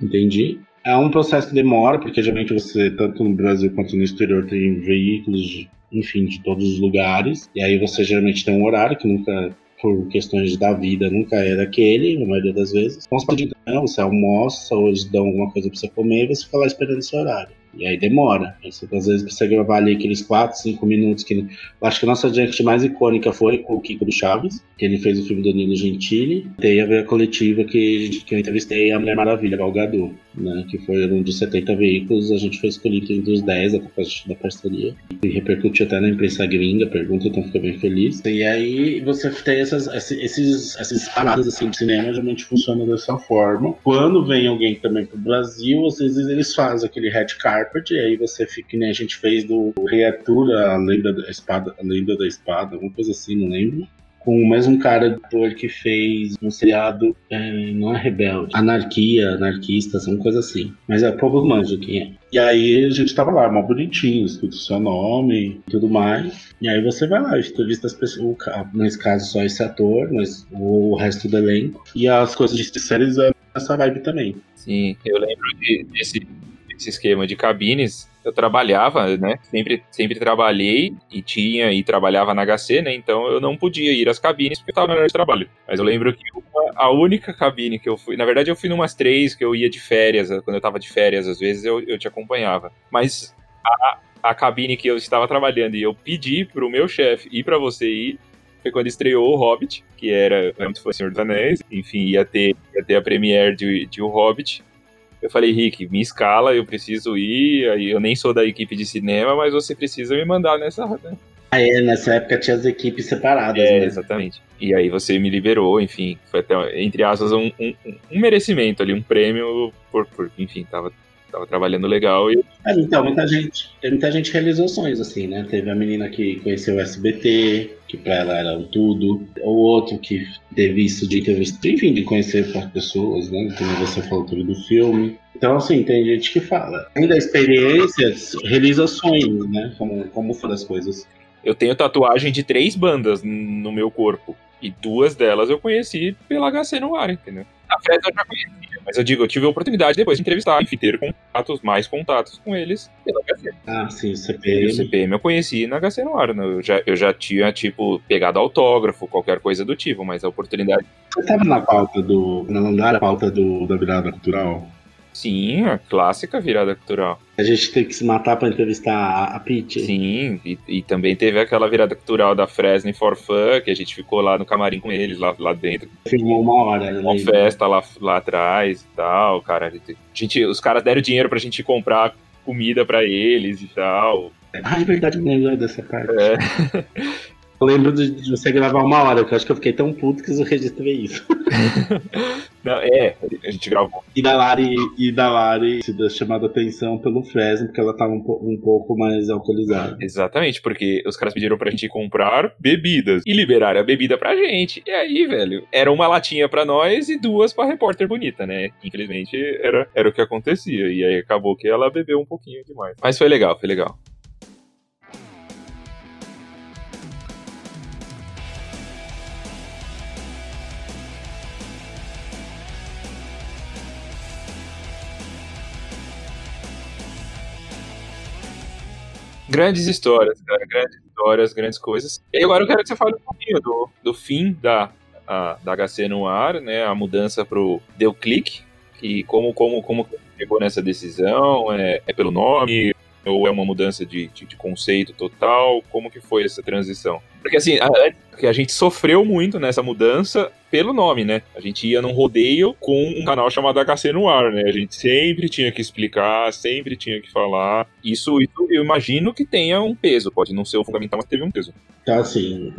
entendi. É um processo que demora, porque geralmente você, tanto no Brasil quanto no exterior, tem veículos, enfim, de todos os lugares, e aí você geralmente tem um horário que nunca... por questões da vida, nunca era aquele, na maioria das vezes. Então, você almoça, ou eles dão alguma coisa pra você comer, e você fica lá esperando esse horário. E aí demora. Você, às vezes, precisa gravar ali aqueles quatro, cinco minutos. Que... Eu acho que a nossa junket mais icônica foi com o Kiko do Chaves, que ele fez o filme do Danilo Gentili. Tem a ver a coletiva que, que eu entrevistei a Mulher Maravilha, Gal Gadot. né, que foram de setenta veículos, a gente foi escolhido entre os dez até da parceria. E repercutiu até na imprensa gringa, pergunta, então fica bem feliz. E aí você tem essas, esses, essas paradas assim, de cinema, geralmente funciona dessa forma. Quando vem alguém também pro Brasil, às vezes eles fazem aquele red carpet, e aí você fica, que nem a gente fez do Reatura, a lenda da espada, a lenda da espada, alguma coisa assim, não lembro. Com o mesmo cara que fez um seriado, é, não é rebelde, anarquia, anarquistas, uma coisa assim. Mas é o povo manja quem é. E aí a gente tava lá, mó bonitinho, escrito seu nome e tudo mais. E aí você vai lá, entrevista as pessoas, nesse caso só esse ator, mas o resto do elenco. E as coisas de séries é essa vibe também. Sim, eu lembro desse, desse esquema de cabines. Eu trabalhava, né, sempre, sempre trabalhei e tinha e trabalhava na H C, né, então eu não podia ir às cabines porque eu estava na hora de trabalho. Mas eu lembro que uma, a única cabine que eu fui, na verdade eu fui numas três que eu ia de férias, quando eu estava de férias às vezes eu, eu te acompanhava, mas a, a cabine que eu estava trabalhando e eu pedi pro meu chefe ir para você ir, foi quando estreou o Hobbit, que era antes foi o Senhor dos Anéis, enfim, ia ter, ia ter a premiere de, de O Hobbit. Eu falei, Rick, me escala, eu preciso ir, eu nem sou da equipe de cinema, mas você precisa me mandar nessa... Né? Ah, é, nessa época tinha as equipes separadas, é, né? Exatamente. E aí você me liberou, enfim, foi até, entre aspas, um, um, um merecimento ali, um prêmio, por, por, enfim, tava... Tava trabalhando legal e... Mas, então, muita gente, muita gente realizou sonhos, assim, né? Teve a menina que conheceu o S B T, que pra ela era o tudo. O outro que teve isso de entrevista, enfim, de conhecer pessoas, né? Como você falou tudo do filme. Então, assim, tem gente que fala. Além da experiência, realiza sonhos, né? Como, como foi das coisas. Eu tenho tatuagem de três bandas no meu corpo. E duas delas eu conheci pela H C no Ar, entendeu? A Fresno eu já conhecia, mas eu digo, eu tive a oportunidade depois de entrevistar, enfim, ter contatos, mais contatos com eles pela H C. Ah, sim, o C P M. O C P M eu conheci na H C no Ar, eu já, eu já tinha, tipo, pegado autógrafo, qualquer coisa do tipo, mas a oportunidade... Você estava na pauta do... na lendária pauta do, da Virada Cultural? Sim, a clássica Virada Cultural. A gente teve que se matar pra entrevistar a, a Pitty. Sim, e, e também teve aquela Virada Cultural da Fresno e Farfã, que a gente ficou lá no camarim com eles, lá, lá dentro. Filmou uma hora. Né? Uma festa lá, lá atrás e tal, cara. A gente, os caras deram dinheiro pra gente comprar comida pra eles e tal. Ah, de verdade, me lembro dessa parte. É. Eu lembro de você gravar uma hora, porque eu acho que eu fiquei tão puto que eu registrei isso. Não, é, a gente gravou. E da Lari, e da Lari chamada atenção pelo Fresno, porque ela tava um, um pouco mais alcoolizada. Exatamente, porque os caras pediram pra gente comprar bebidas e liberaram a bebida pra gente. E aí, velho, era uma latinha pra nós e duas pra repórter bonita, né? Infelizmente, era, era o que acontecia. E aí acabou que ela bebeu um pouquinho demais. Mas foi legal, foi legal. Grandes histórias, cara, grandes histórias, grandes coisas. E agora eu quero que você fale um pouquinho do, do fim da, a, da H C no Ar, né, a mudança pro Deu Clique, e como, como, como chegou nessa decisão, é, é pelo nome, ou é uma mudança de, de, de conceito total, como que foi essa transição? Porque assim, a, a gente sofreu muito nessa mudança pelo nome, né, a gente ia num rodeio com um canal chamado H C Noir, né, a gente sempre tinha que explicar, sempre tinha que falar, isso, isso eu imagino que tenha um peso, pode não ser o fundamental, mas teve um peso. Tá, assim,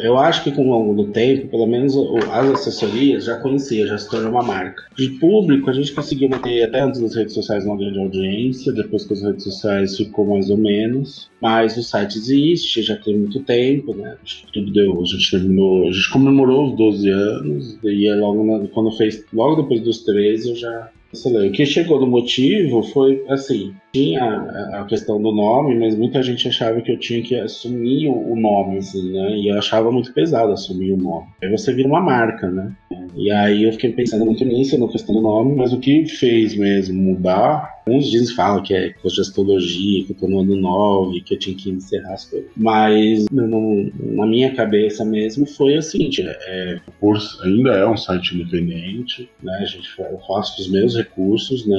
eu acho que com o longo do tempo, pelo menos as assessorias já conhecia, já se tornou uma marca. De público, a gente conseguiu manter até antes das redes sociais uma grande audiência, depois que as redes sociais ficou mais ou menos, mas o site existe, já tem muito tempo, né, tudo deu, a gente terminou, a gente comemorou os doze anos, e logo na, quando fez, logo depois dos treze eu já sei lá. O que chegou do motivo foi assim, tinha a, a questão do nome, mas muita gente achava que eu tinha que assumir o nome, assim, né? E eu achava muito pesado assumir o nome. Aí você vira uma marca, né? E aí eu fiquei pensando muito nisso, na questão do nome, mas o que fez mesmo mudar, uns dizem, falam que é cogestologia, que eu tô no ano nove, que eu tinha que encerrar as coisas. Mas não, na minha cabeça mesmo foi o seguinte, é, o curso ainda é um site independente, né? A gente, eu faço os meus recursos, né?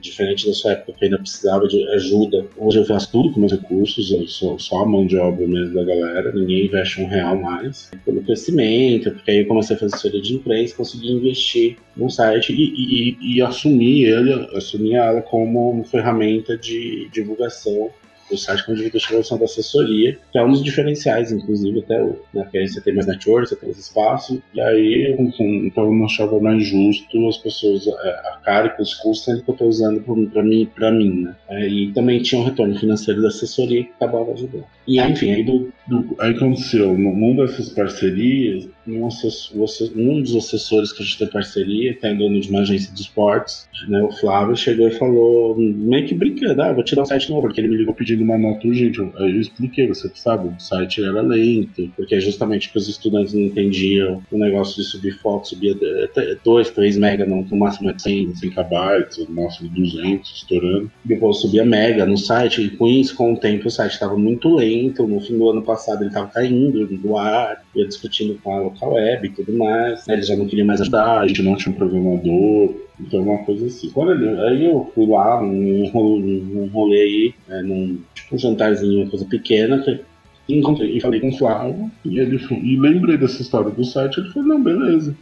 Diferente da sua época que ainda família precisava de ajuda. Hoje eu faço tudo com meus recursos, eu sou só a mão de obra mesmo da galera, ninguém investe um real mais. Pelo crescimento, porque aí eu comecei a fazer assessoria de imprensa, consegui investir num site e, e, e assumir ele, assumir ela como uma ferramenta de divulgação. O site com indivíduos de produção da assessoria, que é um dos diferenciais, inclusive, até hoje, né? Porque aí você tem mais network, você tem mais espaço, e aí, enfim, então eu não achava mais justo as pessoas, a cara e os custos, sempre que eu estou usando para mim, pra mim, né? E também tinha um retorno financeiro da assessoria que acabava ajudando. E, enfim, aí, do, do, aí aconteceu, num dessas parcerias, um, assessor, um dos assessores que a gente tem parceria, que é dono de uma agência de esportes, né? O Flávio chegou e falou, meio que brincando, ah, vou tirar um site novo, porque ele me ligou pedindo uma nota urgente. Eu expliquei, você sabe, o site era lento, porque justamente que os estudantes não entendiam o negócio de subir foto, subia até dois, três mega, não, no máximo é cem, cem kilobytes, no máximo duzentos, estourando. Depois subia mega no site, e com isso, com o tempo, o site estava muito lento, no fim do ano passado ele estava caindo do ar, ia discutindo com a local web e tudo mais, eles já não queriam mais ajudar, a gente não tinha um programador, então uma coisa assim. Quando ele, aí eu fui lá num rolê aí, é, num tipo um jantarzinho, uma coisa pequena, que encontrei e falei com o Flávio, e ele e lembrei dessa história do site, ele falou, não, beleza.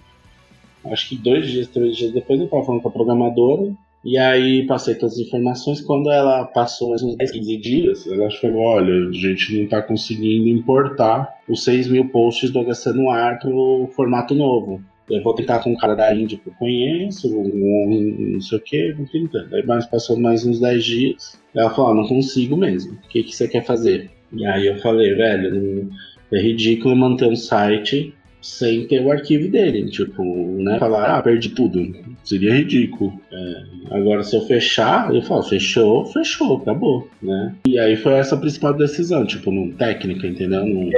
Acho que dois dias, três dias depois eu tava falando com a programadora, e aí passei todas as informações, quando ela passou mais uns dez, quinze dias, ela falou, olha, a gente não tá conseguindo importar os seis mil posts do H C no Ar pro formato novo. Eu vou tentar com um cara da Índia que eu conheço, um, um, não sei o que, vou tentando. Aí mas passou mais uns dez dias, ela falou, ah, não consigo mesmo, o que, que você quer fazer? E aí eu falei, velho, é ridículo manter um site sem ter o arquivo dele, tipo, né, falar, ah, perdi tudo, seria ridículo. É, agora se eu fechar, eu falo, fechou, fechou, acabou, né. E aí foi essa a principal decisão, tipo, num técnica, entendeu? Num...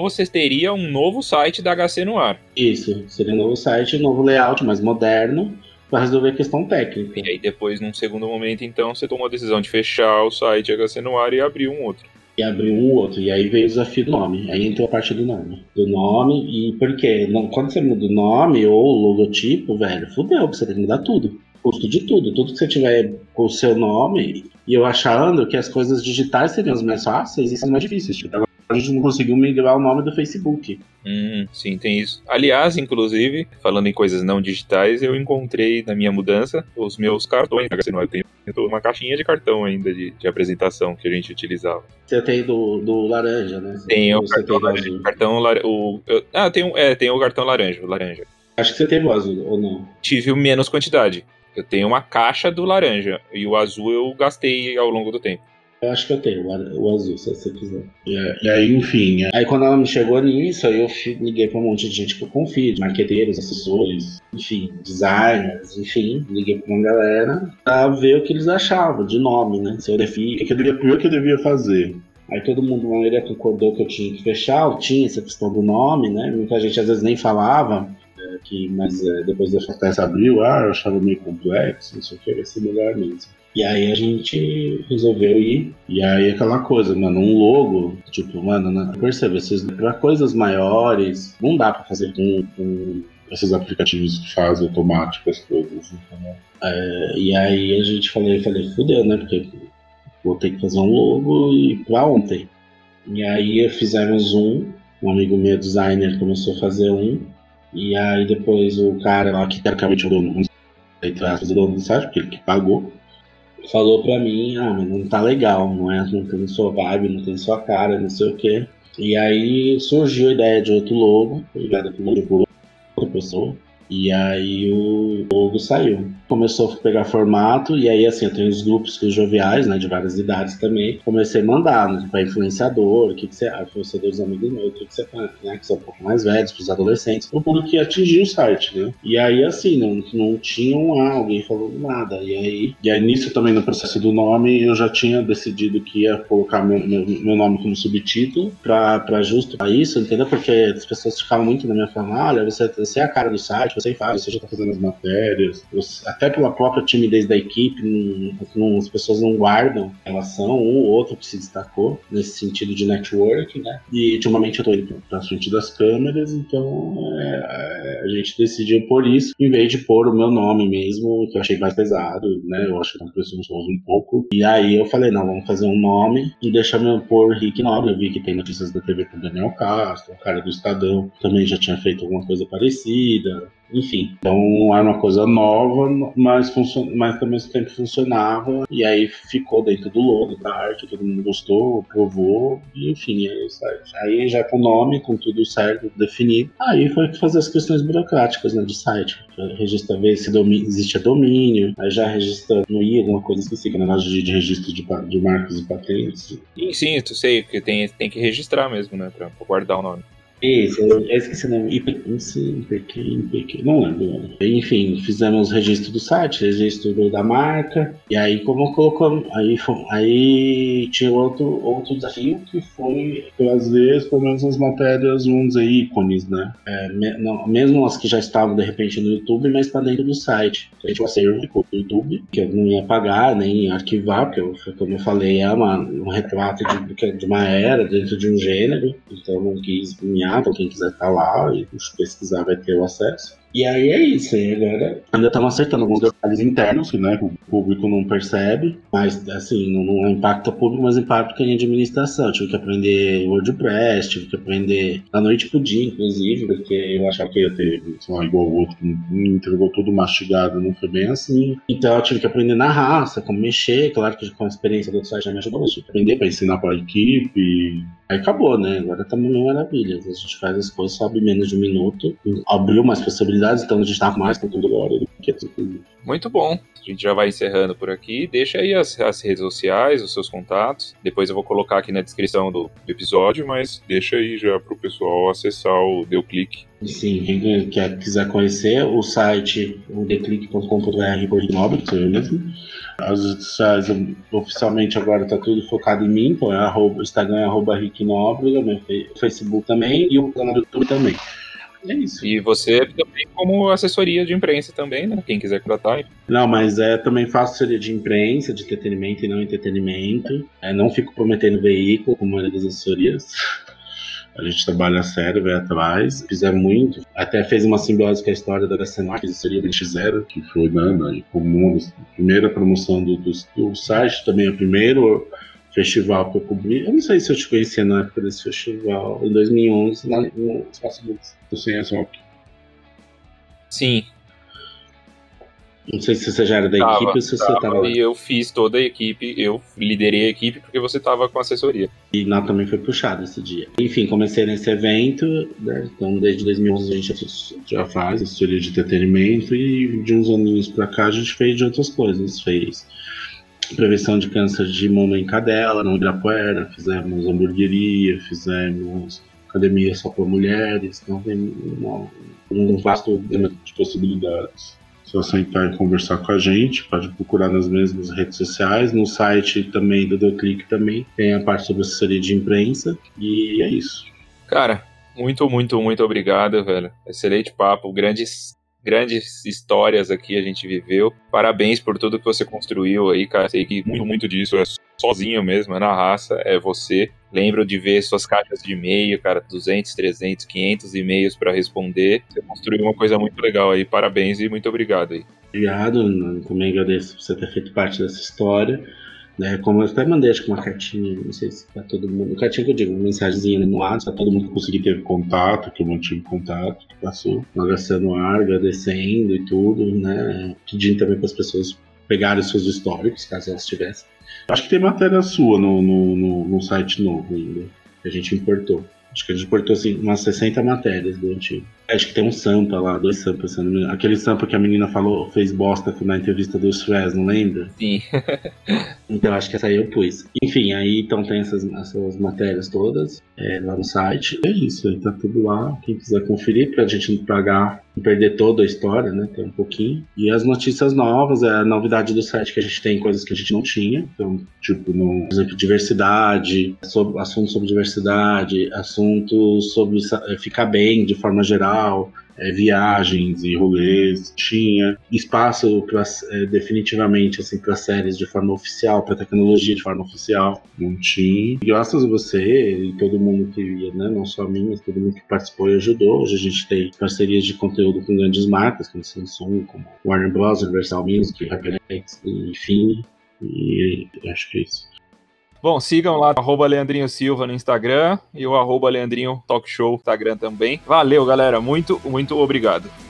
Vocês teriam um novo site da H C no Ar. Isso, seria um novo site, um novo layout mais moderno para resolver a questão técnica. E aí depois, num segundo momento, então, você tomou a decisão de fechar o site H C no Ar e abrir um outro. E abrir um outro, e aí veio o desafio do nome. Aí entrou a parte do nome. Do nome, e porque não, quando você muda o nome ou o logotipo, velho, fudeu, você tem que mudar tudo. Custo de tudo, tudo que você tiver com o seu nome, e eu achando que as coisas digitais seriam as mais fáceis e são mais difíceis, tipo, a gente não conseguiu migrar o nome do Facebook. Hum, sim, tem isso. Aliás, inclusive, falando em coisas não digitais, eu encontrei na minha mudança os meus cartões. Eu tenho uma caixinha de cartão ainda de, de apresentação que a gente utilizava. Você tem do, do laranja, né? Tem o cartão laranja. Cartão lar... o... eu... Ah, tem, um... é, tem o cartão laranja, o laranja. Acho que você teve o azul, ou não? Tive menos quantidade. Eu tenho uma caixa do laranja e o azul eu gastei ao longo do tempo. Eu acho que eu tenho o azul, se você quiser. É, e aí, enfim. É. Aí, quando ela me chegou nisso, aí eu liguei pra um monte de gente que eu confio, marqueteiros, assessores, enfim, designers, enfim. Liguei pra uma galera pra ver o que eles achavam de nome, né? Se eu devia, o que eu devia, o que eu devia fazer. Aí todo mundo, na maioria, concordou que eu tinha que fechar, eu tinha essa questão do nome, né? Muita gente às vezes nem falava. Que, mas é, depois da festa abriu, ah, eu achava meio complexo, não sei o que, vai ser melhor mesmo. E aí a gente resolveu ir, e aí aquela coisa, mano, um logo, tipo, mano, né, percebe, para coisas maiores, não dá pra fazer com, com esses aplicativos que fazem automático as coisas, né? É, e aí a gente falou, eu falei, fudeu, né, porque vou ter que fazer um logo e pra ontem. E aí fizemos um, um amigo meu designer começou a fazer um, e aí depois o cara lá, que teoricamente o dono, entre aspas, o dono do site, porque ele que pagou, falou pra mim, ah, mas não tá legal, não é, não tem sua vibe, não tem sua cara, não sei o que. E aí surgiu a ideia de outro logo, ligado com outra pessoa, e aí o logo saiu. Começou a pegar formato, e aí assim, eu tenho os grupos que os joviais, né, de várias idades também, comecei a mandar, né, pra influenciador, o que que você, influenciadores amigos meus, o que que você faz, né, que são um pouco mais velhos, pros adolescentes, pro público que atingiu o site, né, e aí assim, não, não tinham ah, alguém falando nada, e aí, e aí nisso também no processo do nome, eu já tinha decidido que ia colocar meu, meu, meu nome como subtítulo, pra, pra justo pra isso, entendeu, porque as pessoas ficavam muito na minha família, olha, você, você é a cara do site, você faz, você já tá fazendo as matérias, você até pela própria timidez da equipe, não, não, as pessoas não guardam relação, um ou outro que se destacou nesse sentido de networking, né? E ultimamente eu tô indo pra frente das câmeras, então é, a gente decidiu por isso, em vez de pôr o meu nome mesmo, que eu achei mais pesado, né? Eu acho que não preciso um pouco. E aí eu falei, não, vamos fazer um nome e deixar meu pôr Rick Nobre. Eu vi que tem notícias da T V com o Daniel Castro, o cara do Estadão também já tinha feito alguma coisa parecida. Enfim, então era uma coisa nova, mas, funcion... mas ao mesmo tempo funcionava, e aí ficou dentro do logo, da arte, todo mundo gostou, provou, e enfim, aí site. Aí já com o nome, com tudo certo, definido, aí foi fazer as questões burocráticas, né, do site, registra ver se domínio, existe a domínio, aí já registra no I, alguma coisa específica, né, negócio de, de registro de, de marcas e patentes. Sim, sim, tu sei, porque tem, tem que registrar mesmo, né, pra guardar o nome. Isso, eu esqueci o nome, I P Q, não lembro. Enfim, fizemos o registro do site, registro da marca, e aí como colocamos, aí, aí tinha outro, outro desafio que foi trazer pelo menos as matérias, vamos dizer, ícones, né? É, me, não, mesmo as que já estavam de repente no YouTube, mas tá dentro do site. A gente vai ser o YouTube, que eu não ia pagar nem arquivar, porque eu, como eu falei, é uma, um retrato de, de uma era dentro de um gênero, então eu não quis minha. Então quem quiser estar lá e pesquisar vai ter o acesso. E aí é isso, aí agora ainda estamos acertando alguns detalhes internos que, né, o público não percebe, mas assim, não, não impacta o público, mas impacta em administração. Tive que aprender WordPress, tive que aprender da noite pro dia, inclusive, porque eu achava que ia ter, sei lá, igual o outro que me entregou tudo mastigado, não foi bem assim. Então eu tive que aprender na raça, como mexer, claro que com a experiência do site já me ajudou, mas tive que aprender para ensinar para a equipe. E... aí acabou, né? Agora tá uma maravilha. A gente faz as coisas, sobe menos de um minuto, abriu mais possibilidades. Então a gente tá mais com tudo agora do que tudo. Muito bom. A gente já vai encerrando por aqui. Deixa aí as, as redes sociais, os seus contatos. Depois eu vou colocar aqui na descrição do, do episódio, mas deixa aí já pro pessoal acessar o Deu Clique. Sim, quem quer, quiser conhecer o site deuclique ponto com ponto b r por Globo, as redes sociais oficialmente agora tá tudo focado em mim, então é arroba, Instagram é arroba Rick Nóbrega, meu Facebook também e o canal do YouTube também. É isso. E você também como assessoria de imprensa também, né? Quem quiser contratar. Não, mas é, também faço assessoria de imprensa, de entretenimento e não entretenimento. É, não fico prometendo veículo como a maioria das assessorias. A gente trabalha sério, vai atrás. Fizeram muito. Até fez uma simbiose com a história da H C Noir, que seria N X Zero, que foi, né, comum. A primeira promoção do, do, do site, também o primeiro festival que eu cobri. Eu não sei se eu te conhecia na época desse festival, em dois mil e onze, na, no Espaço Lux. Você é só aqui. Sim. Não sei se você já era da tava, equipe ou se tava, você tava lá. E eu fiz toda a equipe, eu liderei a equipe porque você tava com assessoria. E lá também foi puxado esse dia. Enfim, comecei nesse evento, né? Então desde dois mil e onze a gente já faz assessoria de entretenimento e de uns aninhos pra cá a gente fez de outras coisas, a gente fez prevenção de câncer de mama em cadela, no Ibirapuera, fizemos hamburgueria, fizemos academia só para mulheres, então tem um vasto gama de possibilidades. Se você sentar e conversar com a gente, pode procurar nas mesmas redes sociais, no site também do Deu Clique também, tem a parte sobre assessoria de imprensa, e é isso. Cara, muito, muito, muito obrigado, velho. Excelente papo, grandes... grandes histórias aqui a gente viveu. Parabéns por tudo que você construiu aí, cara. Sei que muito, muito disso é sozinho mesmo, é na raça, é você. Lembro de ver suas caixas de e-mail, cara, duzentos, trezentos, quinhentos e-mails pra responder. Você construiu uma coisa muito legal aí. Parabéns e muito obrigado aí. Obrigado, também agradeço por você ter feito parte dessa história. Como eu até mandei, acho que uma cartinha, não sei se pra todo mundo, cartinha que eu digo, uma mensagenzinha no ar, pra todo mundo que conseguir ter contato, que eu mantive contato, que passou no H C no Ar, agradecendo e tudo, né, pedindo também para as pessoas pegarem os seus históricos, caso elas tivessem. Acho que tem matéria sua no, no, no, no site novo ainda, que a gente importou. Acho que a gente importou assim, umas sessenta matérias do antigo. Acho que tem um Sampa lá, dois Sampas. Aquele Sampa que a menina falou, fez bosta na entrevista dos Fresno, lembra? Sim. Então acho que essa aí eu pus. Enfim, aí então tem essas, essas matérias todas é, lá no site. É isso, aí tá tudo lá. Quem quiser conferir, pra gente não pagar, não perder toda a história, né? Tem um pouquinho. E as notícias novas, a novidade do site que a gente tem, coisas que a gente não tinha. Então, tipo, no, por exemplo, diversidade, sobre, assunto sobre diversidade, assunto sobre ficar bem de forma geral. é, viagens e rolês, tinha espaço pra, é, definitivamente assim, para séries de forma oficial, para tecnologia de forma oficial, não tinha. E graças a você e todo mundo que via, né, não só a mim, mas todo mundo que participou e ajudou. Hoje a gente tem parcerias de conteúdo com grandes marcas, como Samsung, como Warner Bros, Universal Music, HyperX, enfim, e acho que é isso. Bom, sigam lá arroba Leandrinho Silva no Instagram e o arroba Leandrinho Talk Show no Instagram também. Valeu, galera. Muito, muito obrigado.